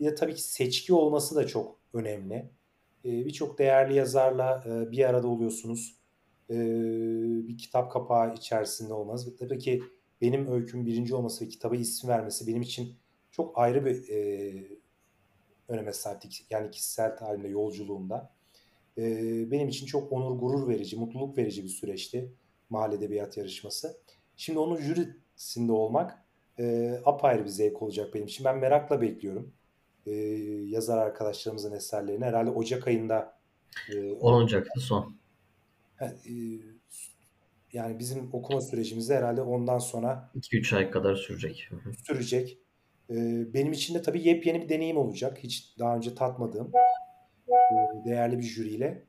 bir de tabii ki seçki olması da çok önemli. Ee, Birçok değerli yazarla e, bir arada oluyorsunuz. Ee, bir kitap kapağı içerisinde olmanız ve tabii ki benim öyküm birinci olması ve kitaba isim vermesi benim için çok ayrı bir e, öneme sahip. Yani kişisel tarihimde, yolculuğumda. E, benim için çok onur, gurur verici, mutluluk verici bir süreçti Mahalli Edebiyat yarışması. Şimdi onun jürisinde olmak e, apayrı bir zevk olacak benim için. Ben merakla bekliyorum. E, yazar arkadaşlarımızın eserlerini. Herhalde Ocak ayında e, on Ocak'ta son. E, yani bizim okuma sürecimiz herhalde ondan sonra iki üç ay kadar sürecek. Sürecek. E, benim için de tabii yepyeni bir deneyim olacak. Hiç daha önce tatmadığım e, değerli bir jüriyle.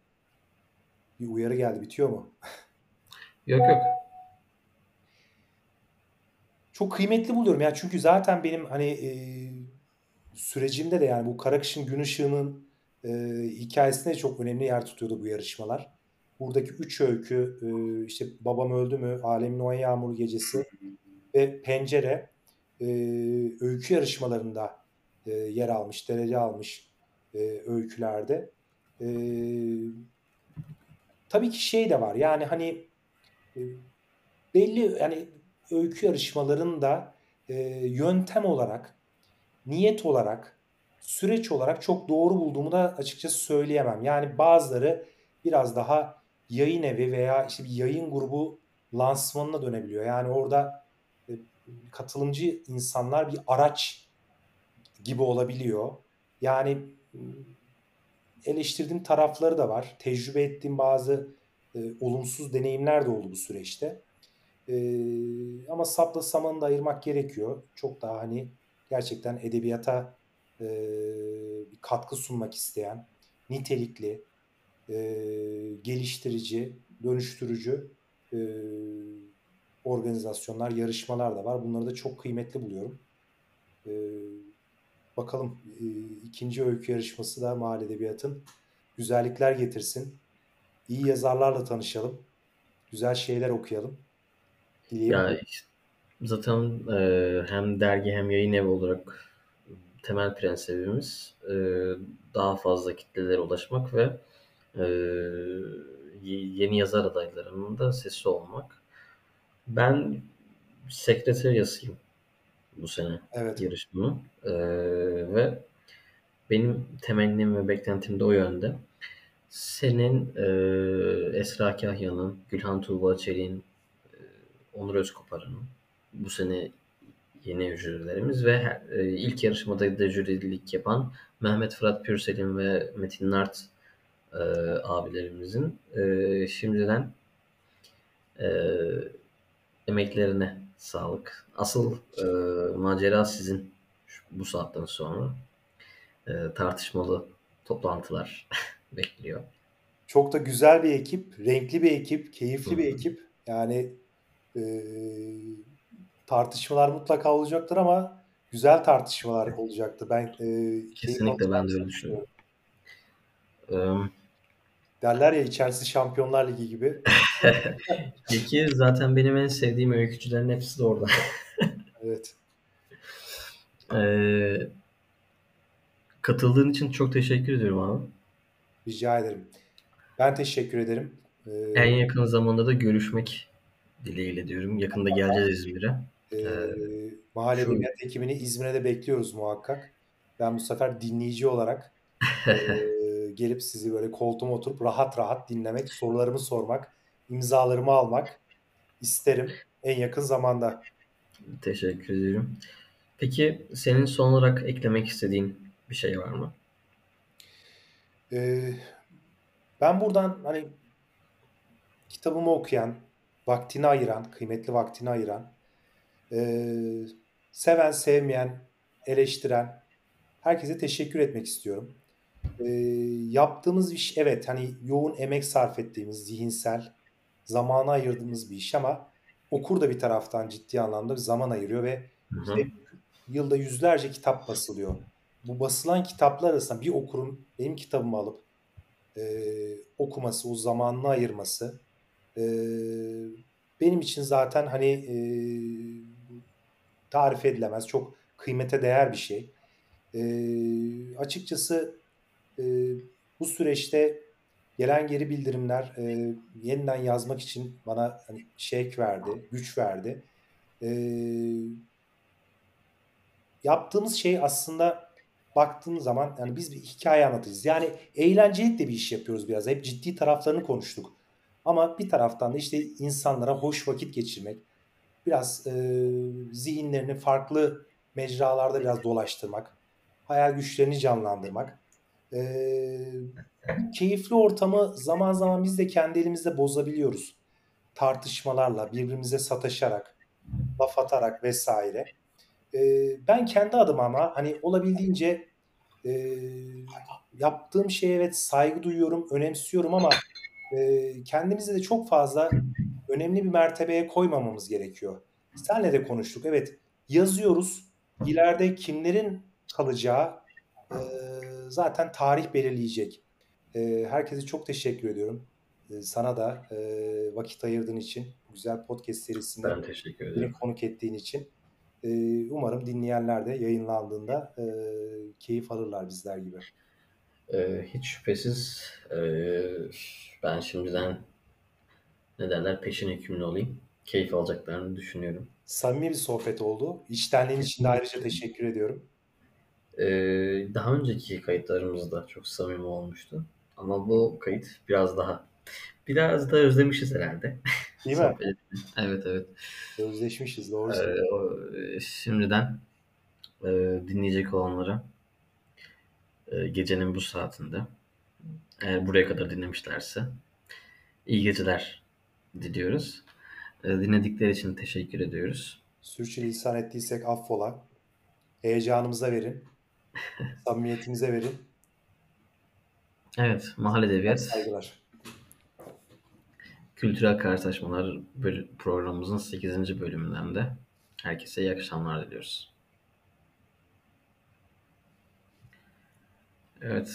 Bir uyarı geldi. Bitiyor mu? Yok yok. Çok kıymetli buluyorum ya, çünkü zaten benim hani e, sürecimde de yani bu Kara Kışın Gün Işığı'nın e, hikayesine çok önemli yer tutuyordu bu yarışmalar. Buradaki üç öykü e, işte Babam Öldü Mü, Alemin O'yağın Yağmur Gecesi ve Pencere e, öykü yarışmalarında e, yer almış, derece almış e, öykülerde. E, tabii ki şey de var yani hani belli yani öykü yarışmalarında e, yöntem olarak, niyet olarak, süreç olarak çok doğru bulduğumu da açıkçası söyleyemem. Yani bazıları biraz daha yayın evi veya işte bir yayın grubu lansmanına dönebiliyor. Yani orada e, katılımcı insanlar bir araç gibi olabiliyor. Yani eleştirdiğim tarafları da var. Tecrübe ettiğim bazı E, olumsuz deneyimler de oldu bu süreçte. E, ama sapla samanı da ayırmak gerekiyor. Çok daha hani gerçekten edebiyata e, bir katkı sunmak isteyen, nitelikli, e, geliştirici, dönüştürücü e, organizasyonlar, yarışmalar da var. Bunları da çok kıymetli buluyorum. E, bakalım e, ikinci öykü yarışması da Mahalli Edebiyat'ın güzellikler getirsin. İyi yazarlarla tanışalım. Güzel şeyler okuyalım. Ya, zaten e, hem dergi hem yayın evi olarak temel prensibimiz e, daha fazla kitlelere ulaşmak ve e, yeni yazar adaylarının da sesi olmak. Ben sekreteriyasıyım bu sene Evet. yarışmanın. E, ve benim temennim ve beklentim de o yönde. Senin, e, Esra Kahya'nın, Gülhan Tuğba Çelik'in, e, Onur Özkopar'ın bu sene yeni jürilerimiz ve her, e, ilk yarışmada da jürilik yapan Mehmet Fırat Pürsel'in ve Metin Nart e, abilerimizin e, şimdiden e, emeklerine sağlık. Asıl e, macera sizin bu saatten sonra e, tartışmalı toplantılar bekliyor. Çok da güzel bir ekip, renkli bir ekip, keyifli Hı. bir ekip. Yani e, tartışmalar mutlaka olacaktır ama güzel tartışmalar olacaktır. Ben e, kesinlikle ben de öyle düşünüyorum. Um, Derler ya içerisi Şampiyonlar Ligi gibi. Peki zaten benim en sevdiğim öykücülerin hepsi de orada. Evet. Ee, Katıldığın için çok teşekkür ediyorum abi. Rica ederim. Ben teşekkür ederim. Ee, en yakın zamanda da görüşmek dileğiyle diyorum. Yakında geleceğiz İzmir'e. E, ee, Mahalli Edebiyat ekibini İzmir'e de bekliyoruz muhakkak. Ben bu sefer dinleyici olarak e, gelip sizi böyle koltuğuma oturup rahat rahat dinlemek, sorularımı sormak, imzalarımı almak isterim en yakın zamanda. Teşekkür ederim. Peki senin son olarak eklemek istediğin bir şey var mı? Ee, ben buradan hani kitabımı okuyan, vaktini ayıran, kıymetli vaktini ayıran, e, seven, sevmeyen, eleştiren herkese teşekkür etmek istiyorum. E, yaptığımız iş evet hani yoğun emek sarf ettiğimiz, zihinsel, zamana ayırdığımız bir iş ama okur da bir taraftan ciddi anlamda bir zaman ayırıyor ve işte, yılda yüzlerce kitap basılıyor. Bu basılan kitaplar arasında bir okurun benim kitabımı alıp e, okuması, o zamanını ayırması e, benim için zaten hani e, tarif edilemez, çok kıymete değer bir şey. E, açıkçası e, bu süreçte gelen geri bildirimler e, yeniden yazmak için bana hani, şevk verdi, güç verdi. E, yaptığımız şey aslında baktığımız zaman yani biz bir hikaye anlatacağız. Yani eğlenceli de bir iş yapıyoruz biraz. Hep ciddi taraflarını konuştuk. Ama bir taraftan da işte insanlara hoş vakit geçirmek, biraz e, zihinlerini farklı mecralarda biraz dolaştırmak, hayal güçlerini canlandırmak. E, keyifli ortamı zaman zaman biz de kendi elimizde bozabiliyoruz. Tartışmalarla, birbirimize sataşarak, laf atarak vesaire. E, ben kendi adıma ama hani olabildiğince e, yaptığım şeye evet saygı duyuyorum, önemsiyorum ama e, kendimizi de çok fazla önemli bir mertebeye koymamamız gerekiyor. Senle de konuştuk. Evet, yazıyoruz. İleride kimlerin kalacağı e, zaten tarih belirleyecek. E, herkese çok teşekkür ediyorum. E, sana da e, vakit ayırdığın için, güzel podcast serisinde beni konuk ettiğin için. Umarım dinleyenler de yayınlandığında e, keyif alırlar bizler gibi. E, hiç şüphesiz. E, ben şimdiden ne derler peşin hükümlü olayım. Keyif alacaklarını düşünüyorum. Samimi bir sohbet oldu. İçtenliğin için de ayrıca teşekkür ediyorum. E, daha önceki kayıtlarımızda çok samimi olmuştu. Ama bu kayıt biraz daha biraz da özlemişiz herhalde. Değil mi? Evet evet. Özleşmişiz doğrusu. Ee, o, şimdiden e, dinleyecek olanlara e, gecenin bu saatinde e, buraya kadar dinlemişlerse iyi geceler diliyoruz. E, dinledikleri için teşekkür ediyoruz. Sürçülisan ettiysek affola. Heyecanımıza verin. Samimiyetimize verin. Evet. Mahalli Edebiyat. Saygılar. Kültürel Karşılaşmalar programımızın sekizinci bölümünden de herkese iyi akşamlar diliyoruz. Evet,